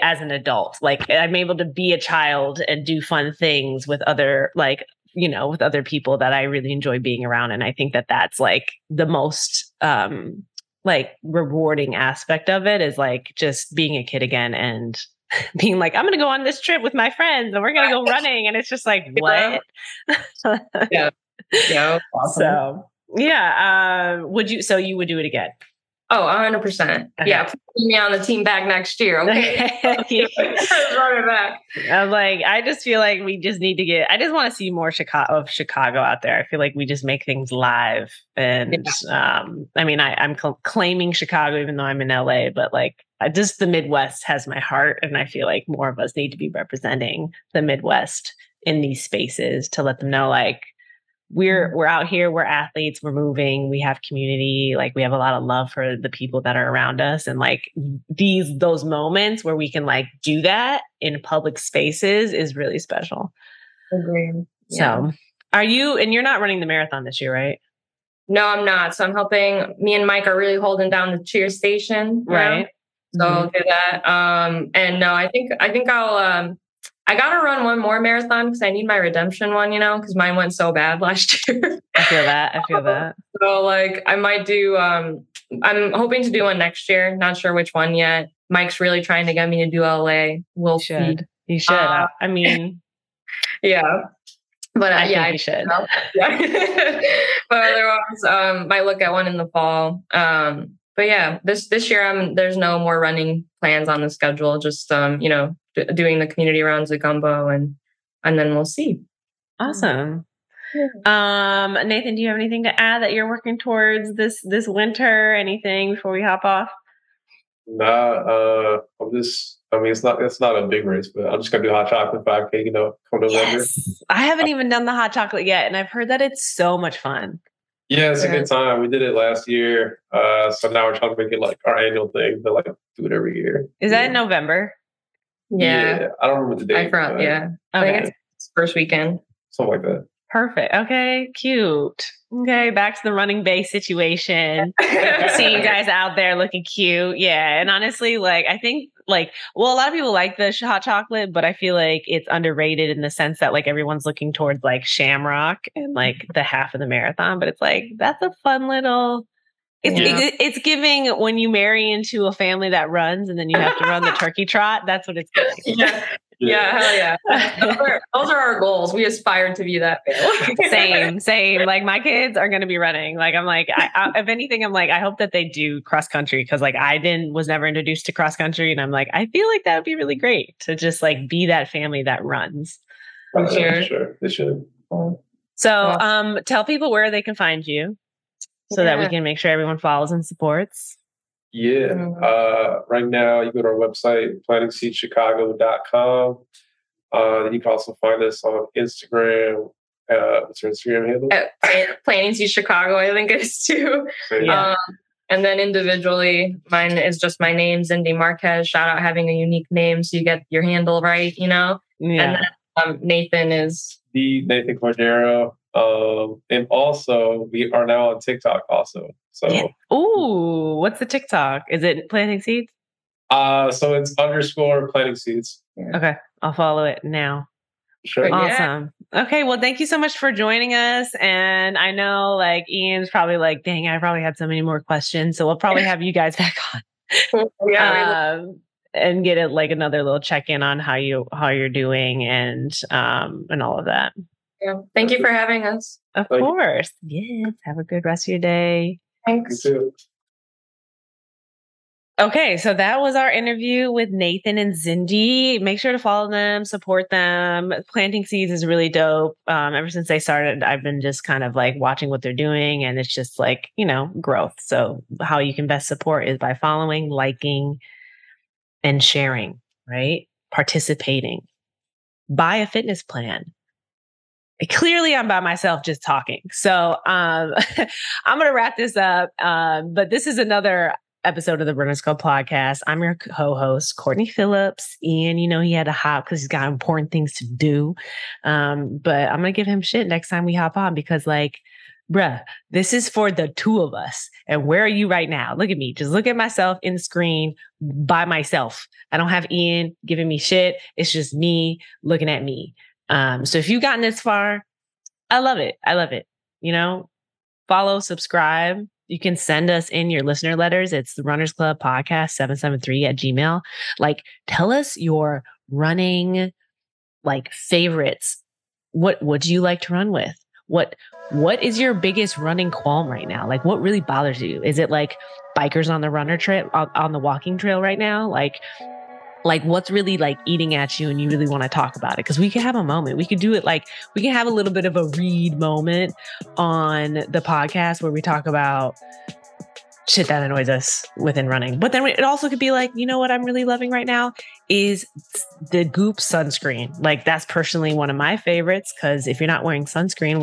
as an adult. Like I'm able to be a child and do fun things with other, like, you know, with other people that I really enjoy being around. And I think that that's like the most, like rewarding aspect of it is like just being a kid again and being like, I'm going to go on this trip with my friends and we're going to go running. And it's just like, what? Yeah. Yeah. Awesome. So yeah. You would do it again? Oh, 100%. Okay. Yeah. Put me on the team back next year. Okay. I'm like, I just feel like we just need to I just want to see more Chicago out there. I feel like we just make things live. And yeah. I mean, I'm claiming Chicago, even though I'm in LA, but like just the Midwest has my heart. And I feel like more of us need to be representing the Midwest in these spaces to let them know, like, we're out here, we're athletes, we're moving, we have community, like we have a lot of love for the people that are around us. And like those moments where we can like do that in public spaces is really special. Agreed. Yeah. So you're not running the marathon this year, right? No, I'm not. So I'm helping, me and Mike are really holding down the cheer station. Right. So I'll do that. And no, I think I got to run one more marathon because I need my redemption one, you know, because mine went so bad last year. I feel that. So like I might do, I'm hoping to do one next year. Not sure which one yet. Mike's really trying to get me to do LA. We'll see. You should. I mean. Yeah. But I think you should. Yeah. But otherwise, might look at one in the fall. But yeah, this year, there's no more running plans on the schedule. Just, you know, doing the community rounds with Gumbo and then we'll see. Awesome. Nathan, do you have anything to add that you're working towards this winter? Anything before we hop off? Nah, it's not a big race, but I'm just going to do Hot Chocolate 5K, you know, come November. Yes. I haven't even done the Hot Chocolate yet. And I've heard that it's so much fun. Yeah, it's a good time. We did it last year. So now we're trying to make it like our annual thing, but like do it every year. Is that in November? Yeah. I don't remember the date. I forgot. Yeah. Okay. I think it's first weekend. Something like that. Perfect. Okay. Cute. Okay. Back to the running base situation. See you guys out there looking cute. Yeah. And honestly, like, I think like, well, a lot of people like the hot chocolate, but I feel like it's underrated in the sense that like everyone's looking towards like Shamrock and like the half of the marathon, but it's like, that's a fun little, it's giving when you marry into a family that runs and then you have to run the turkey trot. That's what it's giving. Yeah. Hell yeah. Those are our goals. We aspire to be that family. Same. Like my kids are going to be running. Like I'm like, I, if anything, I'm like, I hope that they do cross country. Cause like was never introduced to cross country. And I'm like, I feel like that would be really great to just like be that family that runs. Sure. They should. So, tell people where they can find you. So that we can make sure everyone follows and supports. Yeah. Right now, you go to our website, PlantingSeedsChicago.com. You can also find us on Instagram. What's your Instagram handle? PlantingSeedsChicago, I think it is too. Yeah. And then individually, mine is just my name, Zindy Marquez. Shout out having a unique name so you get your handle right, you know? Yeah. And then, Nathan is... The Nathan Cordero. And also we are now on TikTok also. So, yeah. Ooh, what's the TikTok? Is it Planting Seeds? So it's underscore planting seeds. Yeah. Okay. I'll follow it now. Sure. Awesome. Yeah. Okay. Well, thank you so much for joining us. And I know like Ian's probably like, dang, I probably had so many more questions. So we'll probably have you guys back on and get it like another little check-in on how you're doing and all of that. Yeah. Thank you for having us. Of course. Yes. Have a good rest of your day. Thanks. You too. Okay, so that was our interview with Nathan and Zindy. Make sure to follow them, support them. Planting Seeds is really dope. Ever since they started, I've been just kind of like watching what they're doing, and it's just like, growth. So how you can best support is by following, liking, and sharing, right? Participating. Buy a fitness plan. Clearly, I'm by myself just talking. So I'm going to wrap this up. But this is another episode of the Runners Club podcast. I'm your co-host, Courtney Phillips. Ian, he had to hop because he's got important things to do. But I'm going to give him shit next time we hop on because bruh, this is for the two of us. And where are you right now? Look at me. Just look at myself in the screen by myself. I don't have Ian giving me shit. It's just me looking at me. So if you've gotten this far, I love it. Follow, subscribe. You can send us in your listener letters. It's the Runners Club Podcast 773 at Gmail. Tell us your running favorites. What would you like to run with? What is your biggest running qualm right now? What really bothers you? Is it bikers on the walking trail right now? What's really eating at you and you really want to talk about it? Because we can have a moment. We could do it we can have a little bit of a read moment on the podcast where we talk about shit that annoys us within running. But then it also could be what I'm really loving right now is the Goop sunscreen. That's personally one of my favorites because if you're not wearing sunscreen,